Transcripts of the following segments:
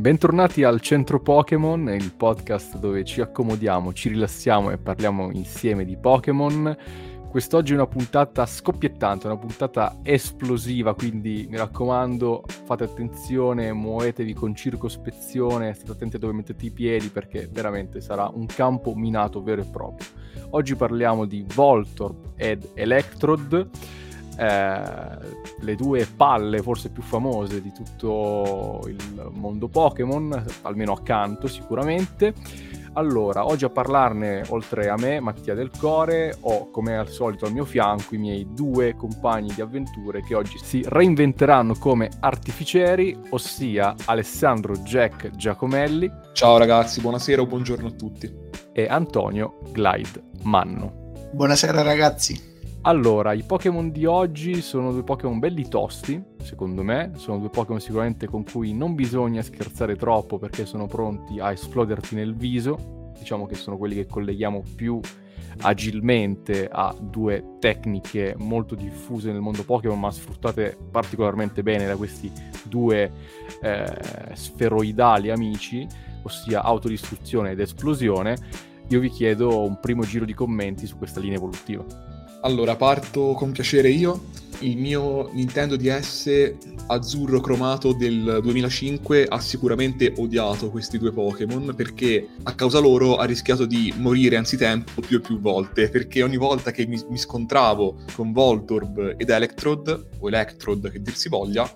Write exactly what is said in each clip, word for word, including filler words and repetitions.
Bentornati al Centro Pokémon, il podcast dove ci accomodiamo, ci rilassiamo e parliamo insieme di Pokémon. Quest'oggi è una puntata scoppiettante, una puntata esplosiva, quindi mi raccomando, fate attenzione, muovetevi con circospezione, state attenti a dove mettete i piedi perché veramente sarà un campo minato vero e proprio. Oggi parliamo di Voltorb ed Electrode, eh, le due palle forse più famose di tutto il mondo Pokémon, almeno accanto sicuramente. Allora, oggi a parlarne, oltre a me, Mattia Del Core, ho come al solito al mio fianco i miei due compagni di avventure che oggi si reinventeranno come artificieri, ossia Alessandro Jack Giacomelli. Ciao ragazzi, buonasera o buongiorno a tutti. E Antonio Glide Manno. Buonasera ragazzi. Allora, i Pokémon di oggi sono due Pokémon belli tosti, secondo me, sono due Pokémon sicuramente con cui non bisogna scherzare troppo perché sono pronti a esploderti nel viso, diciamo che sono quelli che colleghiamo più agilmente a due tecniche molto diffuse nel mondo Pokémon ma sfruttate particolarmente bene da questi due eh, sferoidali amici, ossia autodistruzione ed esplosione. Io vi chiedo un primo giro di commenti su questa linea evolutiva. Allora, parto con piacere io. Il mio Nintendo D S azzurro cromato del duemilacinque ha sicuramente odiato questi due Pokémon perché a causa loro ha rischiato di morire anzitempo più e più volte, perché ogni volta che mi, mi scontravo con Voltorb ed Electrode, o Electrode che dir si voglia,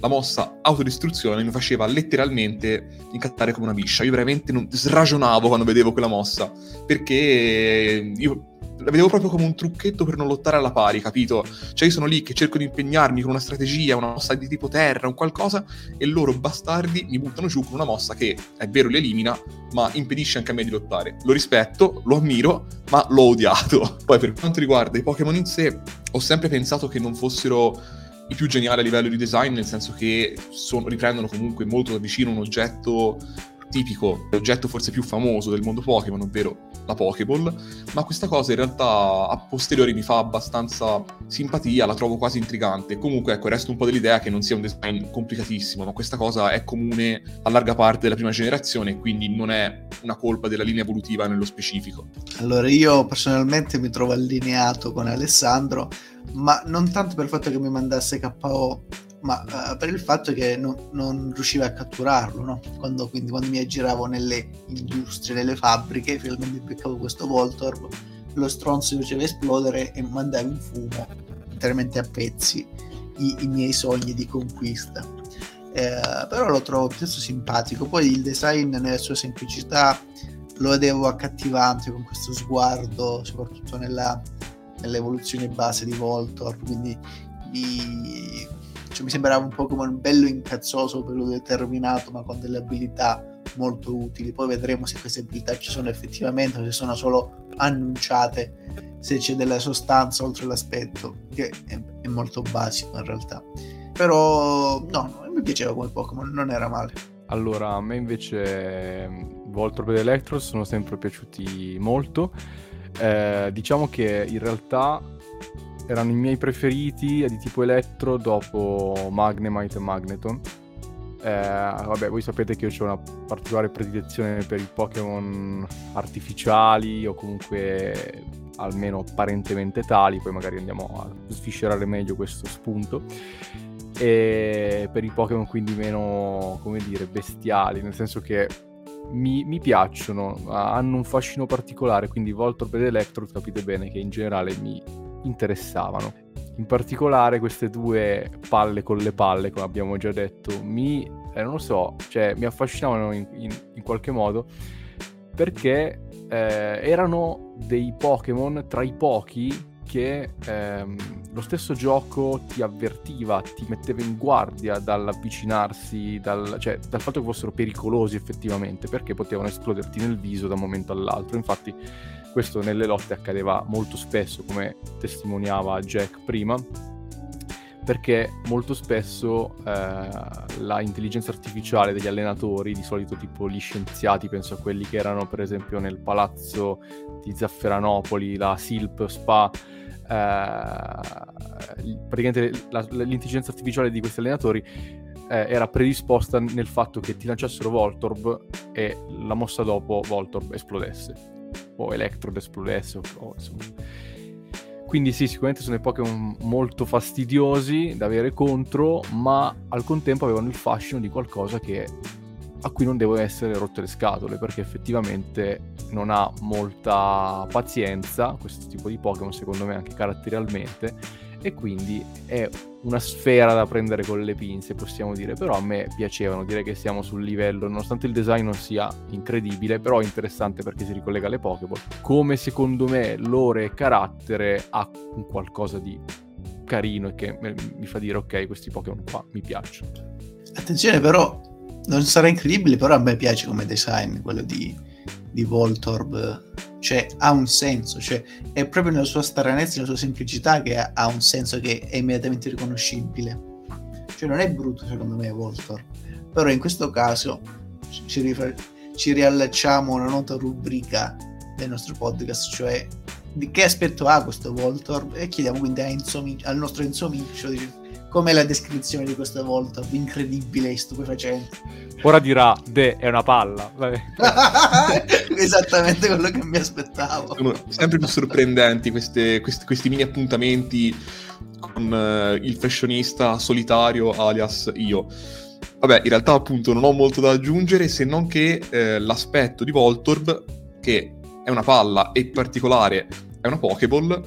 la mossa autodistruzione mi faceva letteralmente incattare come una biscia. Io veramente non sragionavo quando vedevo quella mossa, perché io la vedevo proprio come un trucchetto per non lottare alla pari, capito? Cioè io sono lì che cerco di impegnarmi con una strategia, una mossa di tipo terra, un qualcosa, e loro bastardi mi buttano giù con una mossa che, è vero, li elimina, ma impedisce anche a me di lottare. Lo rispetto, lo ammiro, ma l'ho odiato. Poi per quanto riguarda i Pokémon in sé, ho sempre pensato che non fossero i più geniali a livello di design, nel senso che sono, riprendono comunque molto da vicino un oggetto tipico, l'oggetto forse più famoso del mondo Pokémon, ovvero la Pokéball, ma questa cosa in realtà a posteriori mi fa abbastanza simpatia, la trovo quasi intrigante. Comunque ecco, resto un po' dell'idea che non sia un design complicatissimo, ma questa cosa è comune a larga parte della prima generazione, quindi non è una colpa della linea evolutiva nello specifico. Allora, io personalmente mi trovo allineato con Alessandro, ma non tanto per il fatto che mi mandasse K O, ma uh, per il fatto che no, non riusciva a catturarlo, no? Quando, quindi quando mi aggiravo nelle industrie, nelle fabbriche, finalmente beccavo questo Voltorb, lo stronzo mi faceva esplodere e mi mandava in fumo, letteralmente a pezzi, i, i miei sogni di conquista. Eh, però lo trovo piuttosto simpatico. Poi il design nella sua semplicità lo vedevo accattivante, con questo sguardo, soprattutto nella, nell'evoluzione base di Voltorb, quindi di... Cioè, mi sembrava un Pokémon bello incazzoso, per lo determinato, ma con delle abilità molto utili. Poi vedremo se queste abilità ci sono effettivamente o se sono solo annunciate, se c'è della sostanza oltre l'aspetto, che è, è molto basico in realtà. Però no, no, mi piaceva come Pokémon, non era male. Allora, a me invece Voltorb ed Electrode sono sempre piaciuti molto. Eh, diciamo che in realtà erano i miei preferiti di tipo elettro dopo Magnemite e Magneton. Eh, vabbè, voi sapete che io ho una particolare predilezione per i Pokémon artificiali o comunque almeno apparentemente tali, poi magari andiamo a sviscerare meglio questo spunto. E per i Pokémon quindi meno, come dire, bestiali, nel senso che Mi, mi piacciono, hanno un fascino particolare, quindi Voltorb ed Electrode capite bene che in generale mi interessavano. In particolare queste due palle con le palle, come abbiamo già detto, mi, eh, non lo so, cioè mi affascinavano in, in, in qualche modo perché eh, erano dei Pokémon tra i pochi che ehm, lo stesso gioco ti avvertiva, ti metteva in guardia dall'avvicinarsi, dal, cioè dal fatto che fossero pericolosi effettivamente, perché potevano esploderti nel viso da un momento all'altro. Infatti questo nelle lotte accadeva molto spesso, come testimoniava Jack prima, perché molto spesso eh, la intelligenza artificiale degli allenatori, di solito tipo gli scienziati, penso a quelli che erano per esempio nel palazzo di Zafferanopoli, la Silph S P A, eh, praticamente la, l'intelligenza artificiale di questi allenatori eh, era predisposta nel fatto che ti lanciassero Voltorb e la mossa dopo Voltorb esplodesse, o Electrode esplodesse, o, o, insomma. Quindi sì, sicuramente sono dei Pokémon molto fastidiosi da avere contro, ma al contempo avevano il fascino di qualcosa che, a cui non devono essere rotte le scatole, perché effettivamente non ha molta pazienza questo tipo di Pokémon, secondo me anche caratterialmente, e quindi è una sfera da prendere con le pinze, possiamo dire. Però a me piacevano, direi che siamo sul livello, nonostante il design non sia incredibile, però è interessante perché si ricollega alle Pokéball. Come secondo me lore e carattere ha un qualcosa di carino e che mi fa dire ok, questi Pokémon qua mi piacciono. Attenzione però, non sarà incredibile, però a me piace come design quello di, di Voltorb, cioè ha un senso, cioè è proprio nella sua stranezza, nella sua semplicità che ha, ha un senso che è immediatamente riconoscibile, cioè non è brutto secondo me Voltorb, però in questo caso ci, rifra- ci riallacciamo a una nota rubrica del nostro podcast, cioè di che aspetto ha questo Voltorb, e chiediamo quindi a Enzo, al nostro Enzo Miccio, cioè, com'è la descrizione di questo Voltorb, incredibile e stupefacente. Ora dirà, de, è una palla. Esattamente quello che mi aspettavo. Sono sempre più sorprendenti queste, questi, questi mini appuntamenti con eh, il fashionista solitario alias io. Vabbè, in realtà appunto non ho molto da aggiungere, se non che eh, l'aspetto di Voltorb, che è una palla e in particolare è una Pokéball,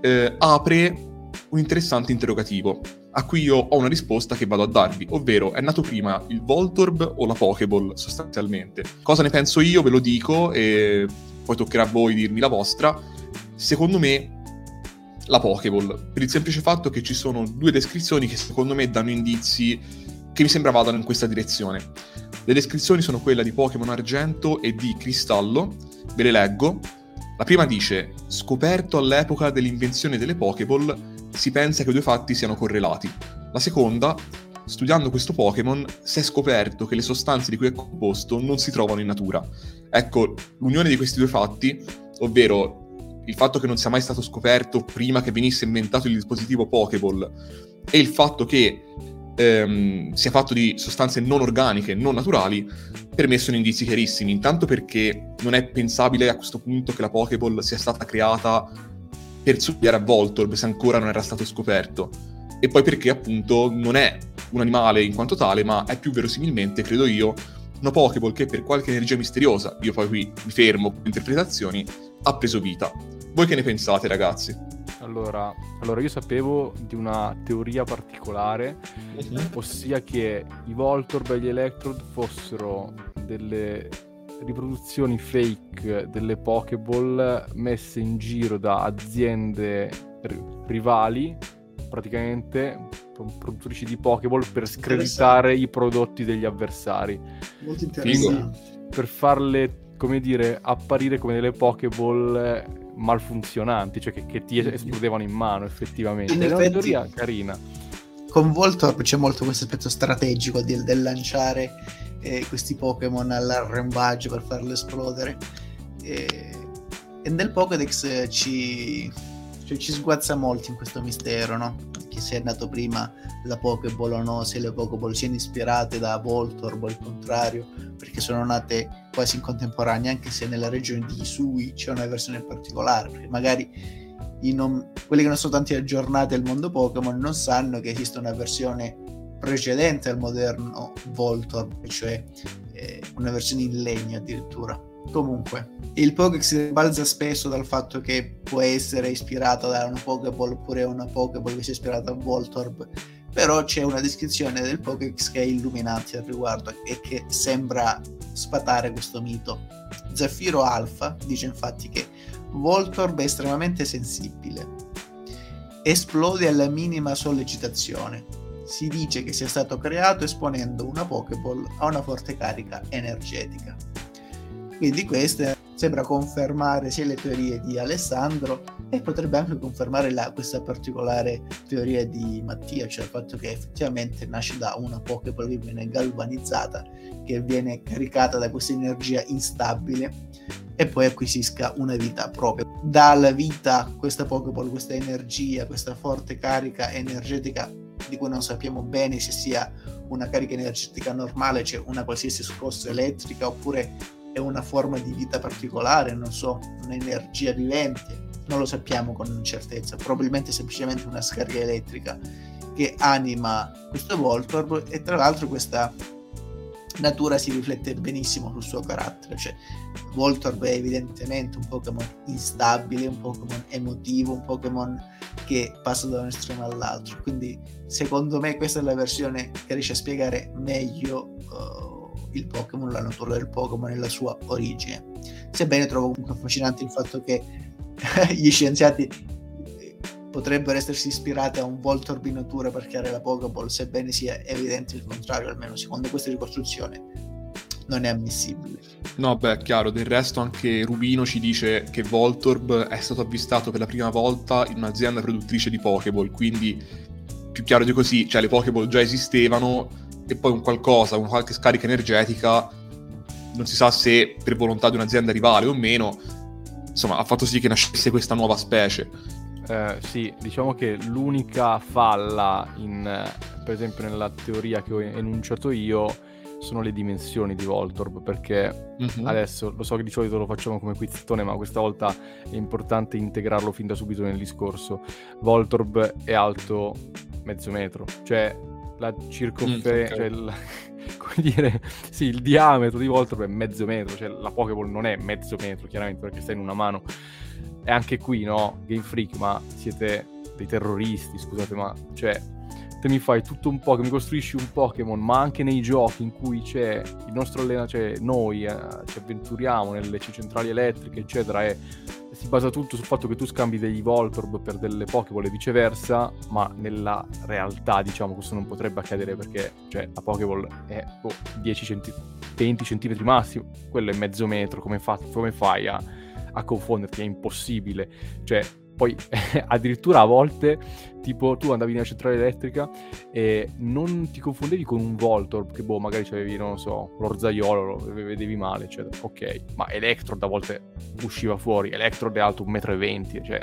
eh, apre un interessante interrogativo, a cui io ho una risposta che vado a darvi, ovvero è nato prima il Voltorb o la Pokéball sostanzialmente. Cosa ne penso io ve lo dico e poi toccherà a voi dirmi la vostra. Secondo me la Pokéball, per il semplice fatto che ci sono due descrizioni che secondo me danno indizi che mi sembra vadano in questa direzione. Le descrizioni sono quella di Pokémon Argento e di Cristallo, ve le leggo. La prima dice: scoperto all'epoca dell'invenzione delle Pokéball, si pensa che i due fatti siano correlati. La seconda: studiando questo Pokémon, si è scoperto che le sostanze di cui è composto non si trovano in natura. Ecco, l'unione di questi due fatti, ovvero il fatto che non sia mai stato scoperto prima che venisse inventato il dispositivo Pokéball, e il fatto che ehm, sia fatto di sostanze non organiche, non naturali, per me sono indizi chiarissimi. Intanto perché non è pensabile a questo punto che la Pokéball sia stata creata per studiare a Voltorb, se ancora non era stato scoperto, e poi perché appunto non è un animale in quanto tale, ma è più verosimilmente, credo io, una Pokéball che per qualche energia misteriosa, io poi qui mi fermo con interpretazioni, ha preso vita. Voi che ne pensate, ragazzi? Allora, allora io sapevo di una teoria particolare, ossia che i Voltorb e gli Electrode fossero delle riproduzioni fake delle Pokéball messe in giro da aziende rivali, praticamente produttrici di Pokéball, per screditare i prodotti degli avversari. Molto interessante. Quindi, per farle, come dire, apparire come delle Pokéball malfunzionanti, cioè che, che ti esplodevano in mano effettivamente. In È effetti, una teoria carina. Con Voltorb c'è molto questo aspetto strategico del, del lanciare Eh, questi Pokémon all'arrembaggio per farlo esplodere, eh, e nel Pokédex ci, cioè, ci sguazza molto in questo mistero, no? Che se è nato prima la Pokéball o no, se le Pokéball siano ispirate da Voltorb o il contrario, perché sono nate quasi in contemporanea, anche se nella regione di Hisui c'è una versione particolare, perché magari i non, quelli che non sono tanti aggiornati al mondo Pokémon non sanno che esiste una versione precedente al moderno Voltorb, cioè eh, una versione in legno addirittura. Comunque, il Pokédex rimbalza spesso dal fatto che può essere ispirato da una Pokéball oppure una Pokéball che sia ispirata a Voltorb, però c'è una descrizione del Pokédex che è illuminante al riguardo e che sembra sfatare questo mito. Zaffiro Alpha dice infatti che Voltorb è estremamente sensibile, esplode alla minima sollecitazione. Si dice che sia stato creato esponendo una Pokéball a una forte carica energetica. Quindi questa sembra confermare sia le teorie di Alessandro e potrebbe anche confermare la, questa particolare teoria di Mattia, cioè il fatto che effettivamente nasce da una Pokéball che viene galvanizzata, che viene caricata da questa energia instabile e poi acquisisca una vita propria. Dalla vita questa Pokéball, questa energia, questa forte carica energetica di cui non sappiamo bene se sia una carica energetica normale, cioè una qualsiasi scossa elettrica, oppure è una forma di vita particolare, non so, un'energia vivente, non lo sappiamo con certezza, probabilmente è semplicemente una scarica elettrica che anima questo Voltorb. E tra l'altro questa natura si riflette benissimo sul suo carattere, cioè Voltorb è evidentemente un Pokémon instabile, un Pokémon emotivo, un Pokémon che passa da un estremo all'altro, quindi secondo me questa è la versione che riesce a spiegare meglio uh, il Pokémon, la natura del Pokémon e la sua origine. Sebbene trovo comunque affascinante il fatto che gli scienziati potrebbero essersi ispirate a un Voltorb in natura per creare la Pokéball, sebbene sia evidente il contrario, almeno secondo questa ricostruzione non è ammissibile. No, beh, chiaro. Del resto anche Rubino ci dice che Voltorb è stato avvistato per la prima volta in un'azienda produttrice di Pokéball, quindi più chiaro di così, cioè le Pokéball già esistevano e poi un qualcosa, una qualche scarica energetica, non si sa se per volontà di un'azienda rivale o meno, insomma, ha fatto sì che nascesse questa nuova specie. Eh, sì, diciamo che l'unica falla, in, per esempio nella teoria che ho enunciato io, sono le dimensioni di Voltorb, perché mm-hmm. adesso lo so che di solito lo facciamo come quizzone, ma questa volta è importante integrarlo fin da subito nel discorso. Voltorb è alto mezzo metro, cioè la circonferenza, mm, okay. cioè il, come dire, sì, il diametro di Voltorb è mezzo metro, cioè la Pokéball non è mezzo metro chiaramente perché sta in una mano. E anche qui, no, Game Freak, ma siete dei terroristi, scusate, ma cioè te mi fai tutto un Pokémon, mi costruisci un Pokémon, ma anche nei giochi in cui c'è il nostro allenatore, cioè noi eh, ci avventuriamo nelle centrali elettriche eccetera, e si basa tutto sul fatto che tu scambi degli Voltorb per delle Pokéball e viceversa, ma nella realtà diciamo questo non potrebbe accadere, perché cioè la Pokéball è boh, dieci centi- venti centimetri massimo, quello è mezzo metro, come, fa- come fai a a confonderti? È impossibile. Cioè poi addirittura a volte tipo tu andavi nella centrale elettrica e non ti confondevi con un Voltorb che boh magari c'avevi, non lo so, l'orzaiolo, lo vedevi male eccetera, ok, ma Electrode a volte usciva fuori, Electrode è alto un metro e venti, cioè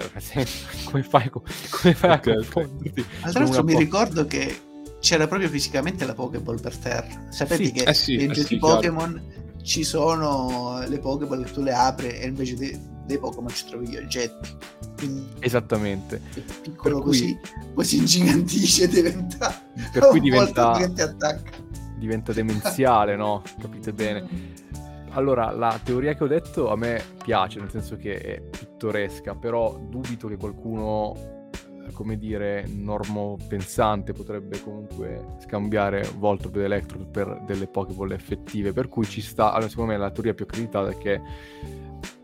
come fai, come fai a confonderti? Tra l'altro mi po- ricordo che c'era proprio fisicamente la Pokéball per terra, sapete sì, che eh sì, dentro eh sì, i Pokémon ci sono le Pokéball che tu le apri e invece dei, dei Pokémon ci trovi gli oggetti. Quindi esattamente. È piccolo per così, cui... poi si ingigantisce e diventa... Per cui diventa... diventa demenziale, no? Capite bene. Allora, la teoria che ho detto a me piace, nel senso che è pittoresca, però dubito che qualcuno, come dire, normopensante potrebbe comunque scambiare Voltorb ed Electrode per delle Pokéball effettive, per cui ci sta, allora, secondo me la teoria più accreditata è che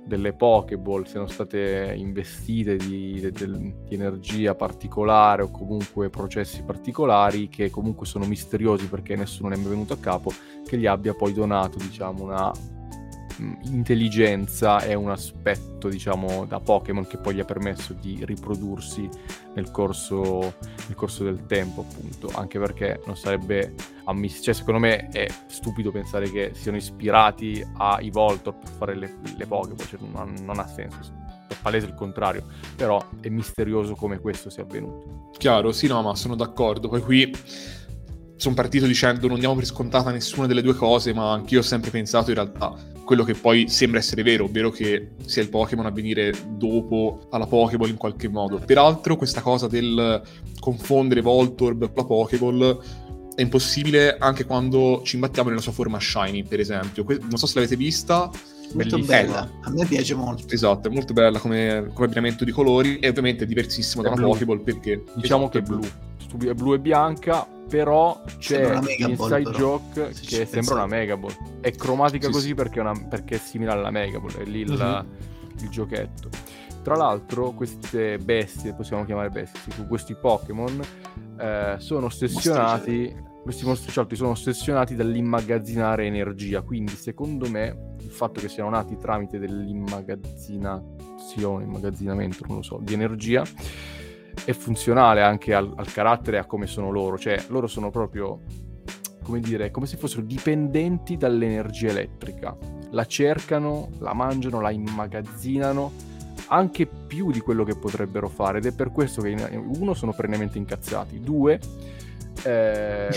delle Pokéball siano state investite di, de, de, di energia particolare o comunque processi particolari che comunque sono misteriosi perché nessuno ne è mai venuto a capo, che gli abbia poi donato diciamo una intelligenza è un aspetto diciamo da Pokémon che poi gli ha permesso di riprodursi nel corso, nel corso del tempo, appunto, anche perché non sarebbe ammiss- cioè secondo me è stupido pensare che siano ispirati ai Voltorb per fare le, le Pokémon, cioè non, non ha senso, è palese il contrario, però è misterioso come questo sia avvenuto. Chiaro, sì, no, ma sono d'accordo. Poi qui sono partito dicendo non diamo per scontata nessuna delle due cose, ma anch'io ho sempre pensato in realtà quello che poi sembra essere vero, ovvero che sia il Pokémon a venire dopo alla Pokéball in qualche modo. Peraltro questa cosa del confondere Voltorb con la Pokéball è impossibile anche quando ci imbattiamo nella sua forma shiny, per esempio. Que- non so se l'avete vista. Molto bellissima. Bella, a me piace molto. Esatto, è molto bella come, come abbinamento di colori, e ovviamente è diversissimo è da una Pokéball perché diciamo esatto, che è blu. blu. È blu e bianca, però c'è l'inside però. joke Se che sembra una Mega Ball. È cromatica sì, così sì. Perché, è una, perché è simile alla Mega Ball, è lì mm-hmm. la, il giochetto. Tra l'altro queste bestie, possiamo chiamare bestie, questi Pokémon eh, sono ossessionati... Questi mostriciattoli sono ossessionati dall'immagazzinare energia, quindi secondo me il fatto che siano nati tramite dell'immagazzinazione, immagazzinamento, non lo so, di energia, è funzionale anche al, al carattere e a come sono loro, cioè loro sono proprio, come dire, come se fossero dipendenti dall'energia elettrica, la cercano, la mangiano, la immagazzinano, anche più di quello che potrebbero fare, ed è per questo che uno sono perennemente incazzati, due eh,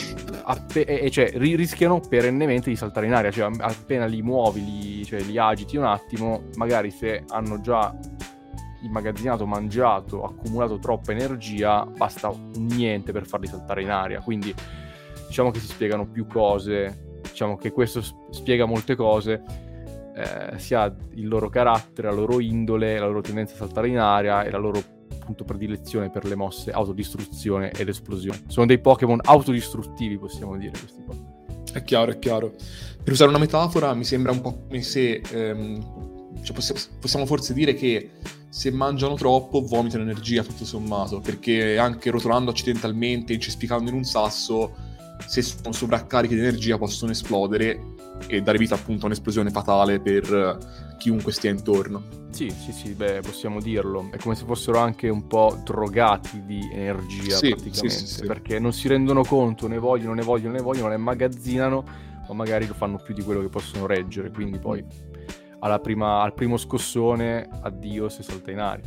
appe- e, cioè, ri- rischiano perennemente di saltare in aria, cioè appena li muovi, li, cioè, li agiti un attimo, magari se hanno già immagazzinato, mangiato, accumulato troppa energia, basta niente per farli saltare in aria. Quindi diciamo che si spiegano più cose, diciamo che questo spiega molte cose, eh, sia il loro carattere, la loro indole, la loro tendenza a saltare in aria e la loro appunto predilezione per le mosse autodistruzione ed esplosione. Sono dei Pokémon autodistruttivi, possiamo dire, questi qua. È chiaro, è chiaro. Per usare una metafora, mi sembra un po' come se ehm, cioè poss- possiamo forse dire che se mangiano troppo vomitano energia tutto sommato, perché anche rotolando accidentalmente, incespicando in un sasso, se sono sovraccarichi di energia possono esplodere e dare vita appunto a un'esplosione fatale per chiunque stia intorno. Sì, sì, sì, beh, possiamo dirlo. È come se fossero anche un po' drogati di energia, sì, praticamente, sì, sì, sì. Perché non si rendono conto, ne vogliono, ne vogliono, ne vogliono, le immagazzinano, ma magari lo fanno più di quello che possono reggere, quindi poi alla prima, al primo scossone, addio, si salta in aria.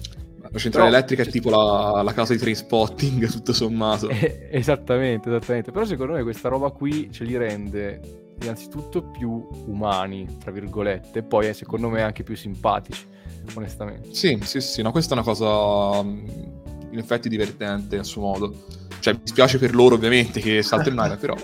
La centrale però, elettrica è tipo la, la casa di Trainspotting, tutto sommato. Eh, esattamente, esattamente. Però secondo me questa roba qui ce li rende innanzitutto più umani, tra virgolette, e poi è secondo me anche più simpatici, onestamente. Sì, sì, sì, no, questa è una cosa in effetti divertente a suo modo. Cioè, mi spiace per loro ovviamente che saltano in aria, però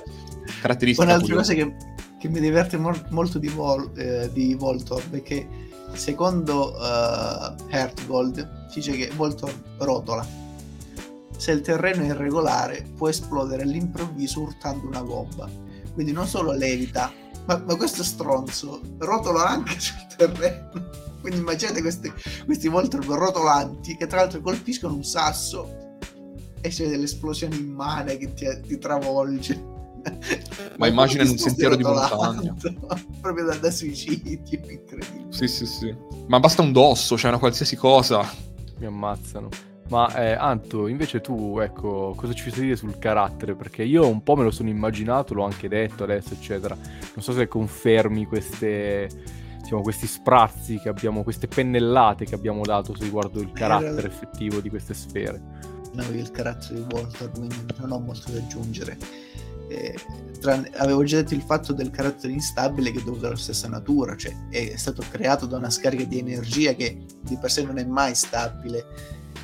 caratteristica. Un'altra cosa che, che mi diverte mol- molto di, Vol- eh, di Voltorb è che secondo uh, Hertgold dice che Voltorb rotola. Se il terreno è irregolare può esplodere all'improvviso urtando una gobba. Quindi non solo levita, ma, ma questo stronzo rotola anche sul terreno. Quindi immaginate questi, questi Voltorb rotolanti che tra l'altro colpiscono un sasso e c'è dell'esplosione immane che ti, ti travolge. Ma immagina un sentiero di montagna proprio da, da suicidio, incredibile. Sì, sì, sì. Ma basta un dosso, c'è cioè una qualsiasi cosa. Mi ammazzano. Ma eh, Anto, invece tu, ecco, cosa ci vuoi dire sul carattere? Perché io un po' me lo sono immaginato, l'ho anche detto adesso, eccetera. Non so se confermi queste, diciamo, questi sprazzi che abbiamo, queste pennellate che abbiamo dato riguardo il carattere eh, effettivo di queste sfere. No, io il carattere di Volta, quindi non ho molto da aggiungere. Eh, tra, avevo già detto il fatto del carattere instabile che è dovuto alla stessa natura, cioè è stato creato da una scarica di energia che di per sé non è mai stabile,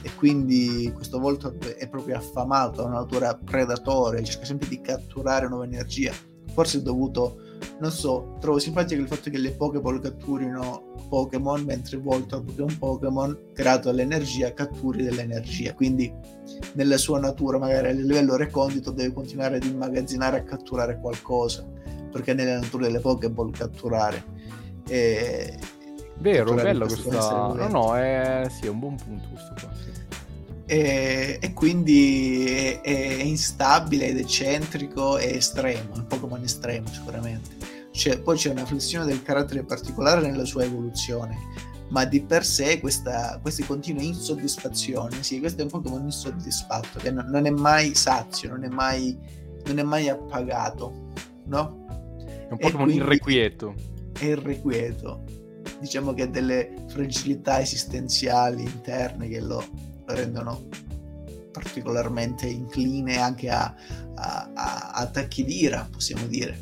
e quindi questo Voltorb è proprio affamato da una natura predatoria, cerca sempre di catturare nuova energia. Forse è dovuto, non so, trovo simpatico il fatto che le Pokéball catturino Pokémon, mentre Voltorb, che è un Pokémon creato dall'energia, catturi dell'energia, quindi nella sua natura magari a livello recondito deve continuare ad immagazzinare, a catturare qualcosa, perché nella natura delle Pokéball catturare e... vero, catturare bella questa, no no, è... sì, è un buon punto questo qua, sì. e... e quindi è... è instabile ed eccentrico, è estremo, un Pokémon estremo sicuramente. C'è... poi c'è una flessione del carattere particolare nella sua evoluzione, ma di per sé questa, questa continua insoddisfazione, sì, questo è un Pokémon insoddisfatto, che non, non è mai sazio, non è mai, non è mai appagato, no? È un Pokémon irrequieto. È irrequieto. Diciamo che ha delle fragilità esistenziali interne che lo, lo rendono particolarmente incline anche a, a, a attacchi d'ira, possiamo dire.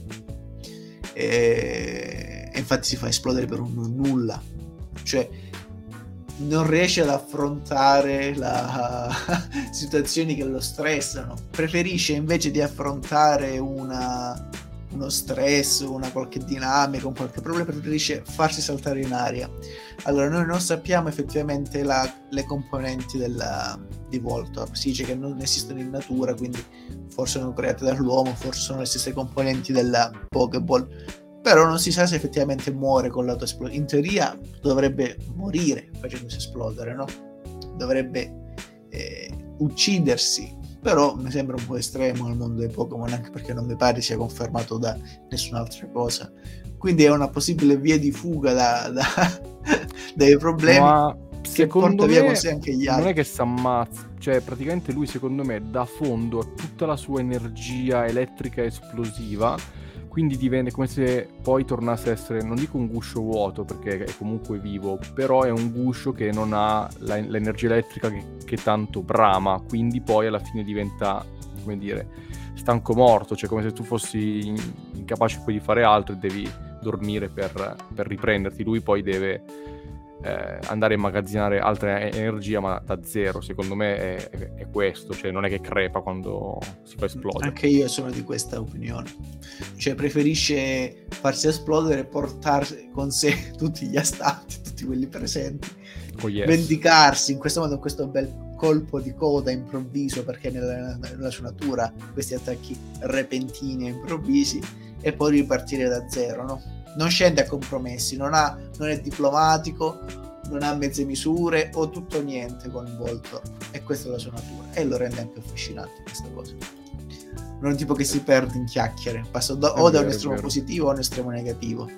E, e infatti si fa esplodere per un nulla. Cioè non riesce ad affrontare la... situazioni che lo stressano, preferisce invece di affrontare una... uno stress, una qualche dinamica, un qualche problema, preferisce farsi saltare in aria. Allora noi non sappiamo effettivamente la... le componenti della... di Voltorb, si dice che non esistono in natura, quindi forse sono create dall'uomo, forse sono le stesse componenti della Pokéball, però non si sa se effettivamente muore con l'autoesplosione. In teoria dovrebbe morire facendosi esplodere, no? Dovrebbe eh, uccidersi, però mi sembra un po' estremo nel mondo dei Pokémon, anche perché non mi pare sia confermato da nessun'altra cosa, quindi è una possibile via di fuga da, da, dai problemi. Ma che porta via con sé anche gli altri. Non è che si ammazza, cioè praticamente lui secondo me dà fondo a tutta la sua energia elettrica esplosiva, quindi divenne come se poi tornasse a essere, non dico un guscio vuoto perché è comunque vivo, però è un guscio che non ha la, l'energia elettrica che, che tanto brama, quindi poi alla fine diventa, come dire, stanco morto, cioè come se tu fossi incapace poi di fare altro e devi dormire per, per riprenderti. Lui poi deve eh, andare a immagazzinare altra energia, ma da zero. Secondo me è, è questo, cioè non è che crepa quando si fa esplodere. Anche io sono di questa opinione, cioè preferisce farsi esplodere e portare con sé tutti gli astanti, tutti quelli presenti, oh yes. vendicarsi in questo modo, questo bel colpo di coda improvviso, perché nella, nella sua natura questi attacchi repentini e improvvisi, e poi ripartire da zero, no? Non scende a compromessi, non, ha, non è diplomatico, non ha mezze misure o tutto o niente con Voltorb, e questa è la sua natura e lo rende anche affascinante questa cosa. Non è un tipo che si perde in chiacchiere, passa da, o vero, da un estremo positivo o un estremo negativo,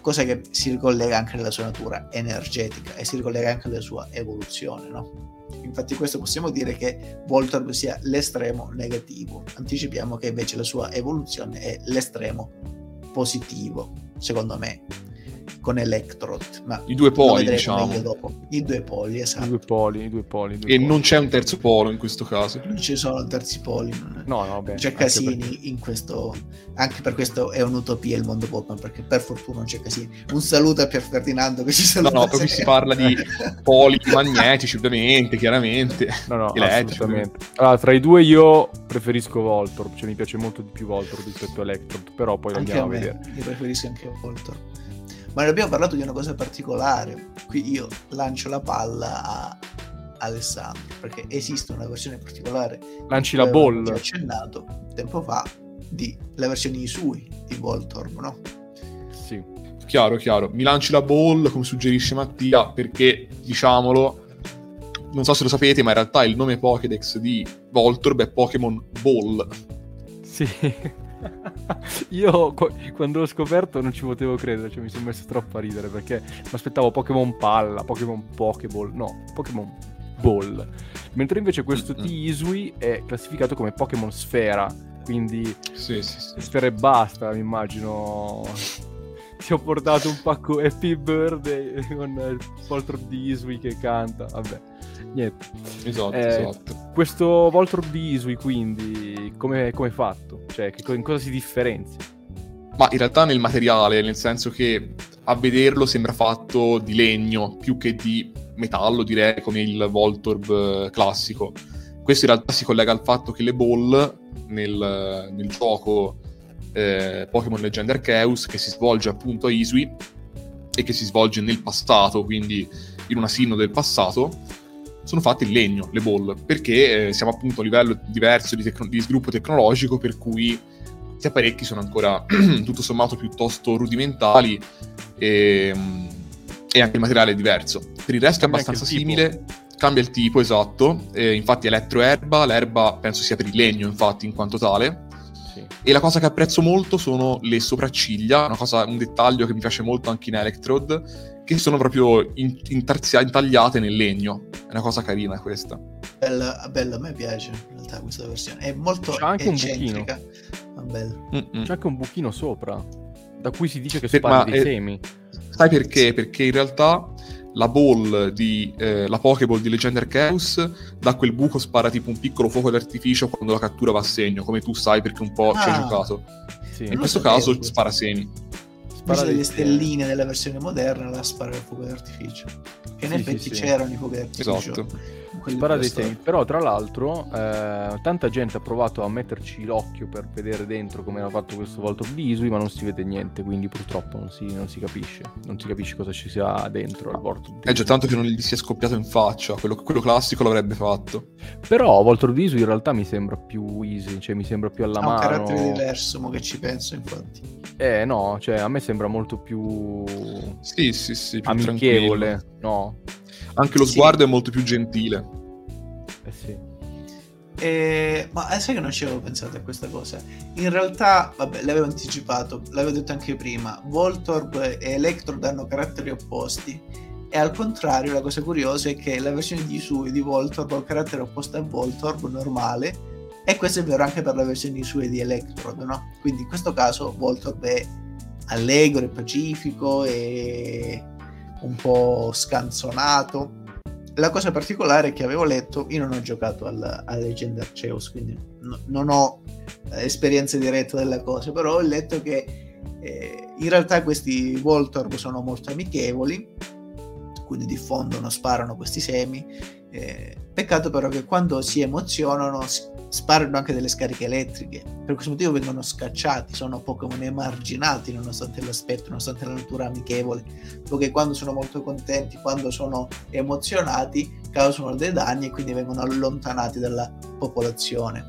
cosa che si ricollega anche alla sua natura energetica e si ricollega anche alla sua evoluzione, no? Infatti questo possiamo dire che Voltorb sia l'estremo negativo. Anticipiamo che invece la sua evoluzione è l'estremo positivo, secondo me, con Electrode. Ma i due poli, diciamo. Dopo. I due poli, esatto. I due poli, i due poli. I due e poli. Non c'è un terzo polo in questo caso. Non ci sono terzi poli. No, no, beh, c'è Casini perché... in questo... Anche per questo è un'utopia il mondo Pokémon, perché per fortuna non c'è Casini. Un saluto a Pier Ferdinando che ci saluta. No, no, proprio si parla di poli magnetici, ovviamente, chiaramente. No, no, elettrici, assolutamente. Allora, tra i due io preferisco Voltorb, cioè mi piace molto di più Voltorb rispetto a Electrode, però poi anche andiamo a, a vedere. Io preferisco anche Voltorb. Ma ne abbiamo parlato di una cosa particolare. Qui io lancio la palla a Alessandro, perché esiste una versione particolare. Lanci la bolla. Ho accennato tempo fa di la versione Isui di Voltorb, no? Sì. Chiaro, chiaro. Mi lanci la bolla, come suggerisce Mattia, perché, diciamolo, non so se lo sapete, ma in realtà il nome Pokédex di Voltorb è Pokémon Ball. Sì. Io quando l'ho scoperto non ci potevo credere, cioè mi sono messo troppo a ridere perché mi aspettavo Pokémon Palla, Pokémon Pokéball, no, Pokémon Ball. Mentre invece questo mm-hmm. Isui è classificato come Pokémon Sfera, quindi sì, sì, sì. Sfera e basta, mi immagino. Ti ho portato un pacco Happy Birthday con il Voltorb di Isui che canta, vabbè. Niente. Esatto, eh, esatto. Questo Voltorb di Isui, quindi, come è fatto? Cioè, che, in cosa si differenzia? Ma in realtà nel materiale, nel senso che a vederlo sembra fatto di legno più che di metallo, direi, come il Voltorb classico. Questo in realtà si collega al fatto che le ball nel, nel gioco eh, Pokémon Legends Arceus, che si svolge appunto a Isui e che si svolge nel passato, quindi in una sinnoh del passato, sono fatte in legno, le ball, perché eh, siamo appunto a livello diverso di, tecno- di sviluppo tecnologico, per cui questi apparecchi sono ancora tutto sommato piuttosto rudimentali e, e anche il materiale è diverso. Per il resto cambia è abbastanza simile, cambia il tipo, esatto, eh, infatti elettroerba, l'erba penso sia per il legno infatti in quanto tale, sì. E la cosa che apprezzo molto sono le sopracciglia, una cosa, un dettaglio che mi piace molto anche in Electrode, che sono proprio intarzia- intagliate nel legno. È una cosa carina questa. Bella, bella, a me piace in realtà questa versione. È molto c'è anche eccentrica. Un buchino. C'è anche un buchino sopra, da cui si dice che spara dei eh, semi. Sai perché? Perché in realtà la ball di eh, la Pokéball di Legend Arceus, da quel buco spara tipo un piccolo fuoco d'artificio quando la cattura va a segno, come tu sai perché un po' ah, ci hai giocato. Sì. In questo caso questo. Spara semi. Invece delle stelline della versione moderna la spara il fuoco d'artificio, che in sì, effetti sì, sì. c'erano i fuochi d'artificio, esatto. Spara dei semi. Però tra l'altro eh, tanta gente ha provato a metterci l'occhio per vedere dentro come era fatto questo Voltorb di Isui, ma non si vede niente, quindi purtroppo non si, non si capisce non si capisce cosa ci sia dentro al Voltorb. È già tanto che non gli sia scoppiato in faccia, quello, quello classico l'avrebbe fatto, però Voltorb di Isui in realtà mi sembra più easy, cioè mi sembra più alla ha mano, ha un carattere diverso, ma che ci penso infatti eh no, cioè a me sembra molto più sì sì sì più amichevole, tranquillo. No, anche lo sì. sguardo è molto più gentile. Eh sì. Eh, ma sai che non ci avevo pensato a questa cosa. In realtà, vabbè, l'avevo anticipato, l'avevo detto anche prima. Voltorb e Electrode hanno caratteri opposti. E al contrario, la cosa curiosa è che la versione di Isui di Voltorb ha un carattere opposto a Voltorb normale. E questo è vero anche per la versione di Isui di Electrode, no? Quindi in questo caso Voltorb è allegro e pacifico e un po' scanzonato, la cosa particolare è che avevo letto, io non ho giocato alla, alla Legend Arceus, quindi no, non ho eh, esperienza diretta della cosa, però ho letto che eh, in realtà questi Voltorb sono molto amichevoli, quindi diffondono, sparano questi semi, eh, peccato però che quando si emozionano sparano anche delle scariche elettriche, per questo motivo vengono scacciati, sono Pokémon emarginati nonostante l'aspetto, nonostante la natura amichevole, perché quando sono molto contenti, quando sono emozionati, causano dei danni e quindi vengono allontanati dalla popolazione.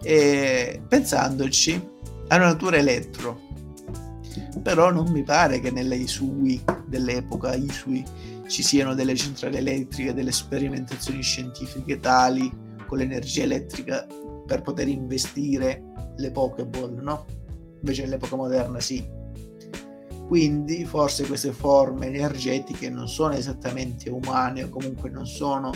E, pensandoci, hanno natura elettro, però non mi pare che nelle Isui dell'epoca Isui ci siano delle centrali elettriche, delle sperimentazioni scientifiche tali con l'energia elettrica per poter investire le Pokéball, no? Invece nell'epoca moderna sì. Quindi forse queste forme energetiche non sono esattamente umane, o comunque non sono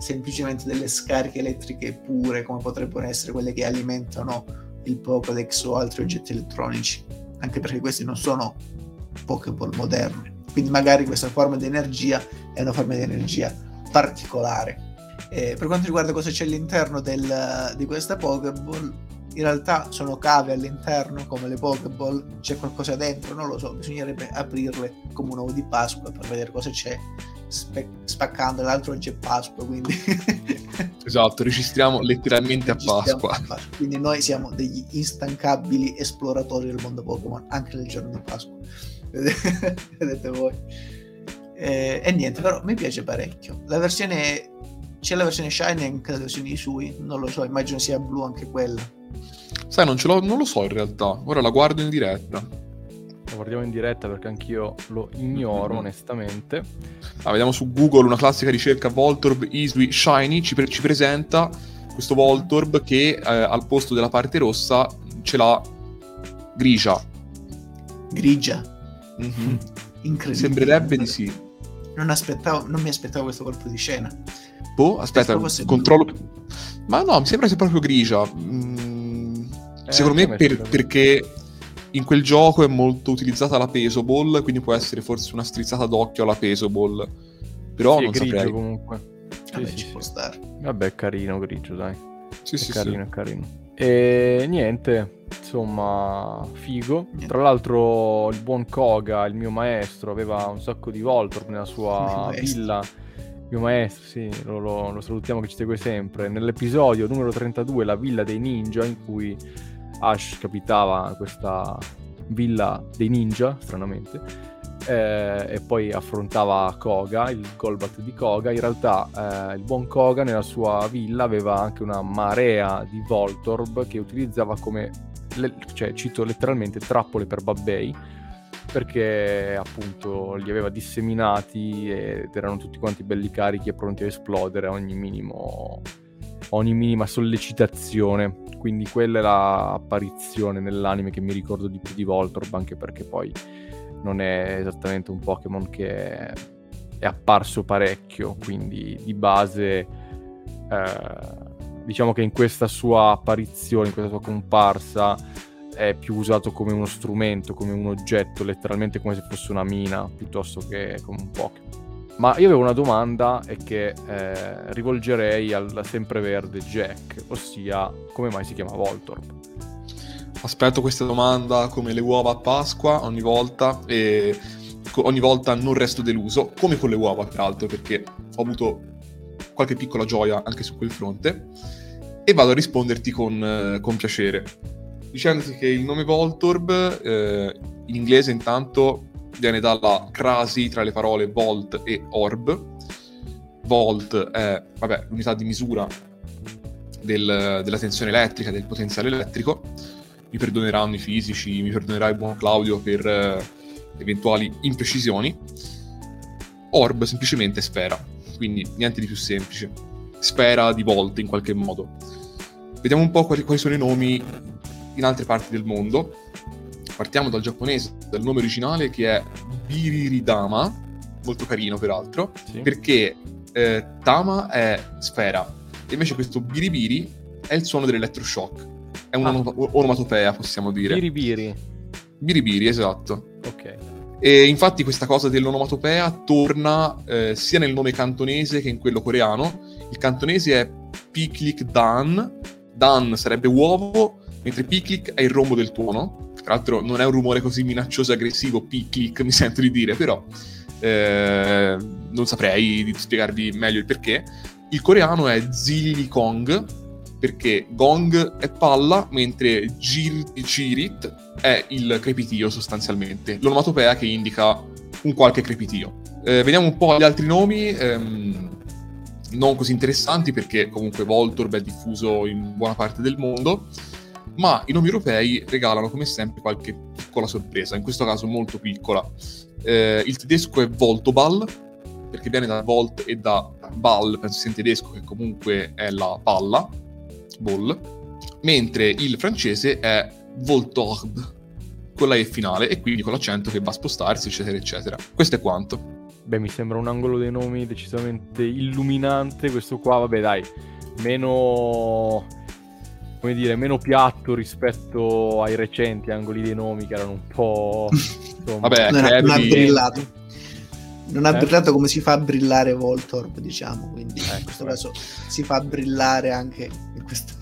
semplicemente delle scariche elettriche pure, come potrebbero essere quelle che alimentano il Pokédex o altri oggetti elettronici, anche perché questi non sono Pokéball moderne. Quindi magari questa forma di energia è una forma di energia particolare. Eh, per quanto riguarda cosa c'è all'interno del, di questa Pokéball, in realtà sono cave all'interno come le Pokéball, c'è qualcosa dentro, non lo so, bisognerebbe aprirle come un uovo di Pasqua per vedere cosa c'è, spe- spaccando, l'altro non c'è Pasqua, quindi esatto, registriamo letteralmente registriamo a, Pasqua. a Pasqua, quindi noi siamo degli instancabili esploratori del mondo Pokémon anche nel giorno di Pasqua. Vedete voi. Eh, e niente, però mi piace parecchio la versione. C'è la versione Shiny e anche la versione Isui, non lo so, immagino sia blu anche quella. Sai, non ce l'ho, non lo so in realtà, ora la guardo in diretta. La guardiamo in diretta perché anch'io lo ignoro, mm-hmm. onestamente. Ah, vediamo su Google una classica ricerca Voltorb Isui Shiny, ci, pre- ci presenta questo Voltorb che eh, al posto della parte rossa ce l'ha grigia. Grigia? Mm-hmm. Incredibile. Sembrerebbe di sì. Non aspettavo, non mi aspettavo questo colpo di scena. Boh, aspetta, controllo. Blu. Ma no, mi sembra sia proprio grigia. Mm, eh, secondo me per, perché in quel gioco è molto utilizzata la peso ball, quindi può essere forse una strizzata d'occhio alla peso ball. Però sì, non saprei. Comunque. Vabbè, sì, ci sì, può sì. stare. Vabbè, è carino grigio, dai. Sì, è sì, carino, sì. È carino. E niente, insomma, figo. Niente. Tra l'altro il buon Koga, il mio maestro, aveva un sacco di Voltorb nella sua villa. Mio maestro, sì, lo, lo, lo salutiamo che ci segue sempre. Nell'episodio numero trentadue, la villa dei ninja, in cui Ash capitava questa villa dei ninja, stranamente, eh, e poi affrontava Koga, il Golbat di Koga. In realtà eh, il buon Koga nella sua villa aveva anche una marea di Voltorb che utilizzava come, le, cioè cito letteralmente, trappole per babbei, perché appunto li aveva disseminati ed erano tutti quanti belli carichi e pronti a esplodere a ogni minimo ogni minima sollecitazione. Quindi quella è l'apparizione nell'anime che mi ricordo di più di Voltorb, anche perché poi non è esattamente un Pokémon che è apparso parecchio, quindi di base eh, diciamo che in questa sua apparizione, in questa sua comparsa è più usato come uno strumento, come un oggetto, letteralmente come se fosse una mina, piuttosto che come un Pokémon. Ma io avevo una domanda e che eh, rivolgerei al sempreverde Jack, ossia come mai si chiama Voltorb? Aspetto questa domanda come le uova a Pasqua ogni volta e ogni volta non resto deluso, come con le uova peraltro, perché ho avuto qualche piccola gioia anche su quel fronte, e vado a risponderti con, con piacere. Dicendoti che il nome Voltorb, eh, in inglese intanto, viene dalla crasi tra le parole volt e orb. Volt è, vabbè, l'unità di misura del, della tensione elettrica, del potenziale elettrico. Mi perdoneranno i fisici, mi perdonerà il buon Claudio per eh, eventuali imprecisioni. Orb semplicemente sfera, quindi niente di più semplice. Sfera di volt in qualche modo. Vediamo un po' quali, quali sono i nomi in altre parti del mondo. Partiamo dal giapponese, dal nome originale che è Biriridama, molto carino peraltro, sì. Perché eh, Tama è sfera, e invece questo Biribiri è il suono dell'elettroshock, è un'onomatopea, ah. possiamo dire. Biribiri. Biribiri, esatto. Ok. E infatti questa cosa dell'onomatopea torna eh, sia nel nome cantonese che in quello coreano. Il cantonese è Piklik Dan, Dan sarebbe uovo, mentre Piklik è il rombo del tuono. Tra l'altro non è un rumore così minaccioso e aggressivo, Piklik, mi sento di dire, però eh, non saprei di spiegarvi meglio il perché. Il coreano è Zili Kong, perché gong è palla, mentre gir- girit è il crepitio sostanzialmente, l'onomatopea che indica un qualche crepitio. Eh, vediamo un po' gli altri nomi, ehm, non così interessanti perché comunque Voltorb è diffuso in buona parte del mondo, ma i nomi europei regalano come sempre qualche piccola sorpresa, in questo caso molto piccola. Eh, il tedesco è Voltoball, perché viene da Volt e da Ball, penso sia in tedesco, che comunque è la palla, ball, mentre il francese è Voltorb, con la E finale, e quindi con l'accento che va a spostarsi, eccetera, eccetera. Questo è quanto. Beh, mi sembra un angolo dei nomi decisamente illuminante, questo qua, vabbè dai, meno, come dire, meno piatto rispetto ai recenti angoli dei nomi che erano un po', insomma... Vabbè, non, ha, non ha brillato, non eh? ha brillato come si fa a brillare Voltorb, diciamo, quindi eh, in questo eh. caso si fa brillare anche in questo,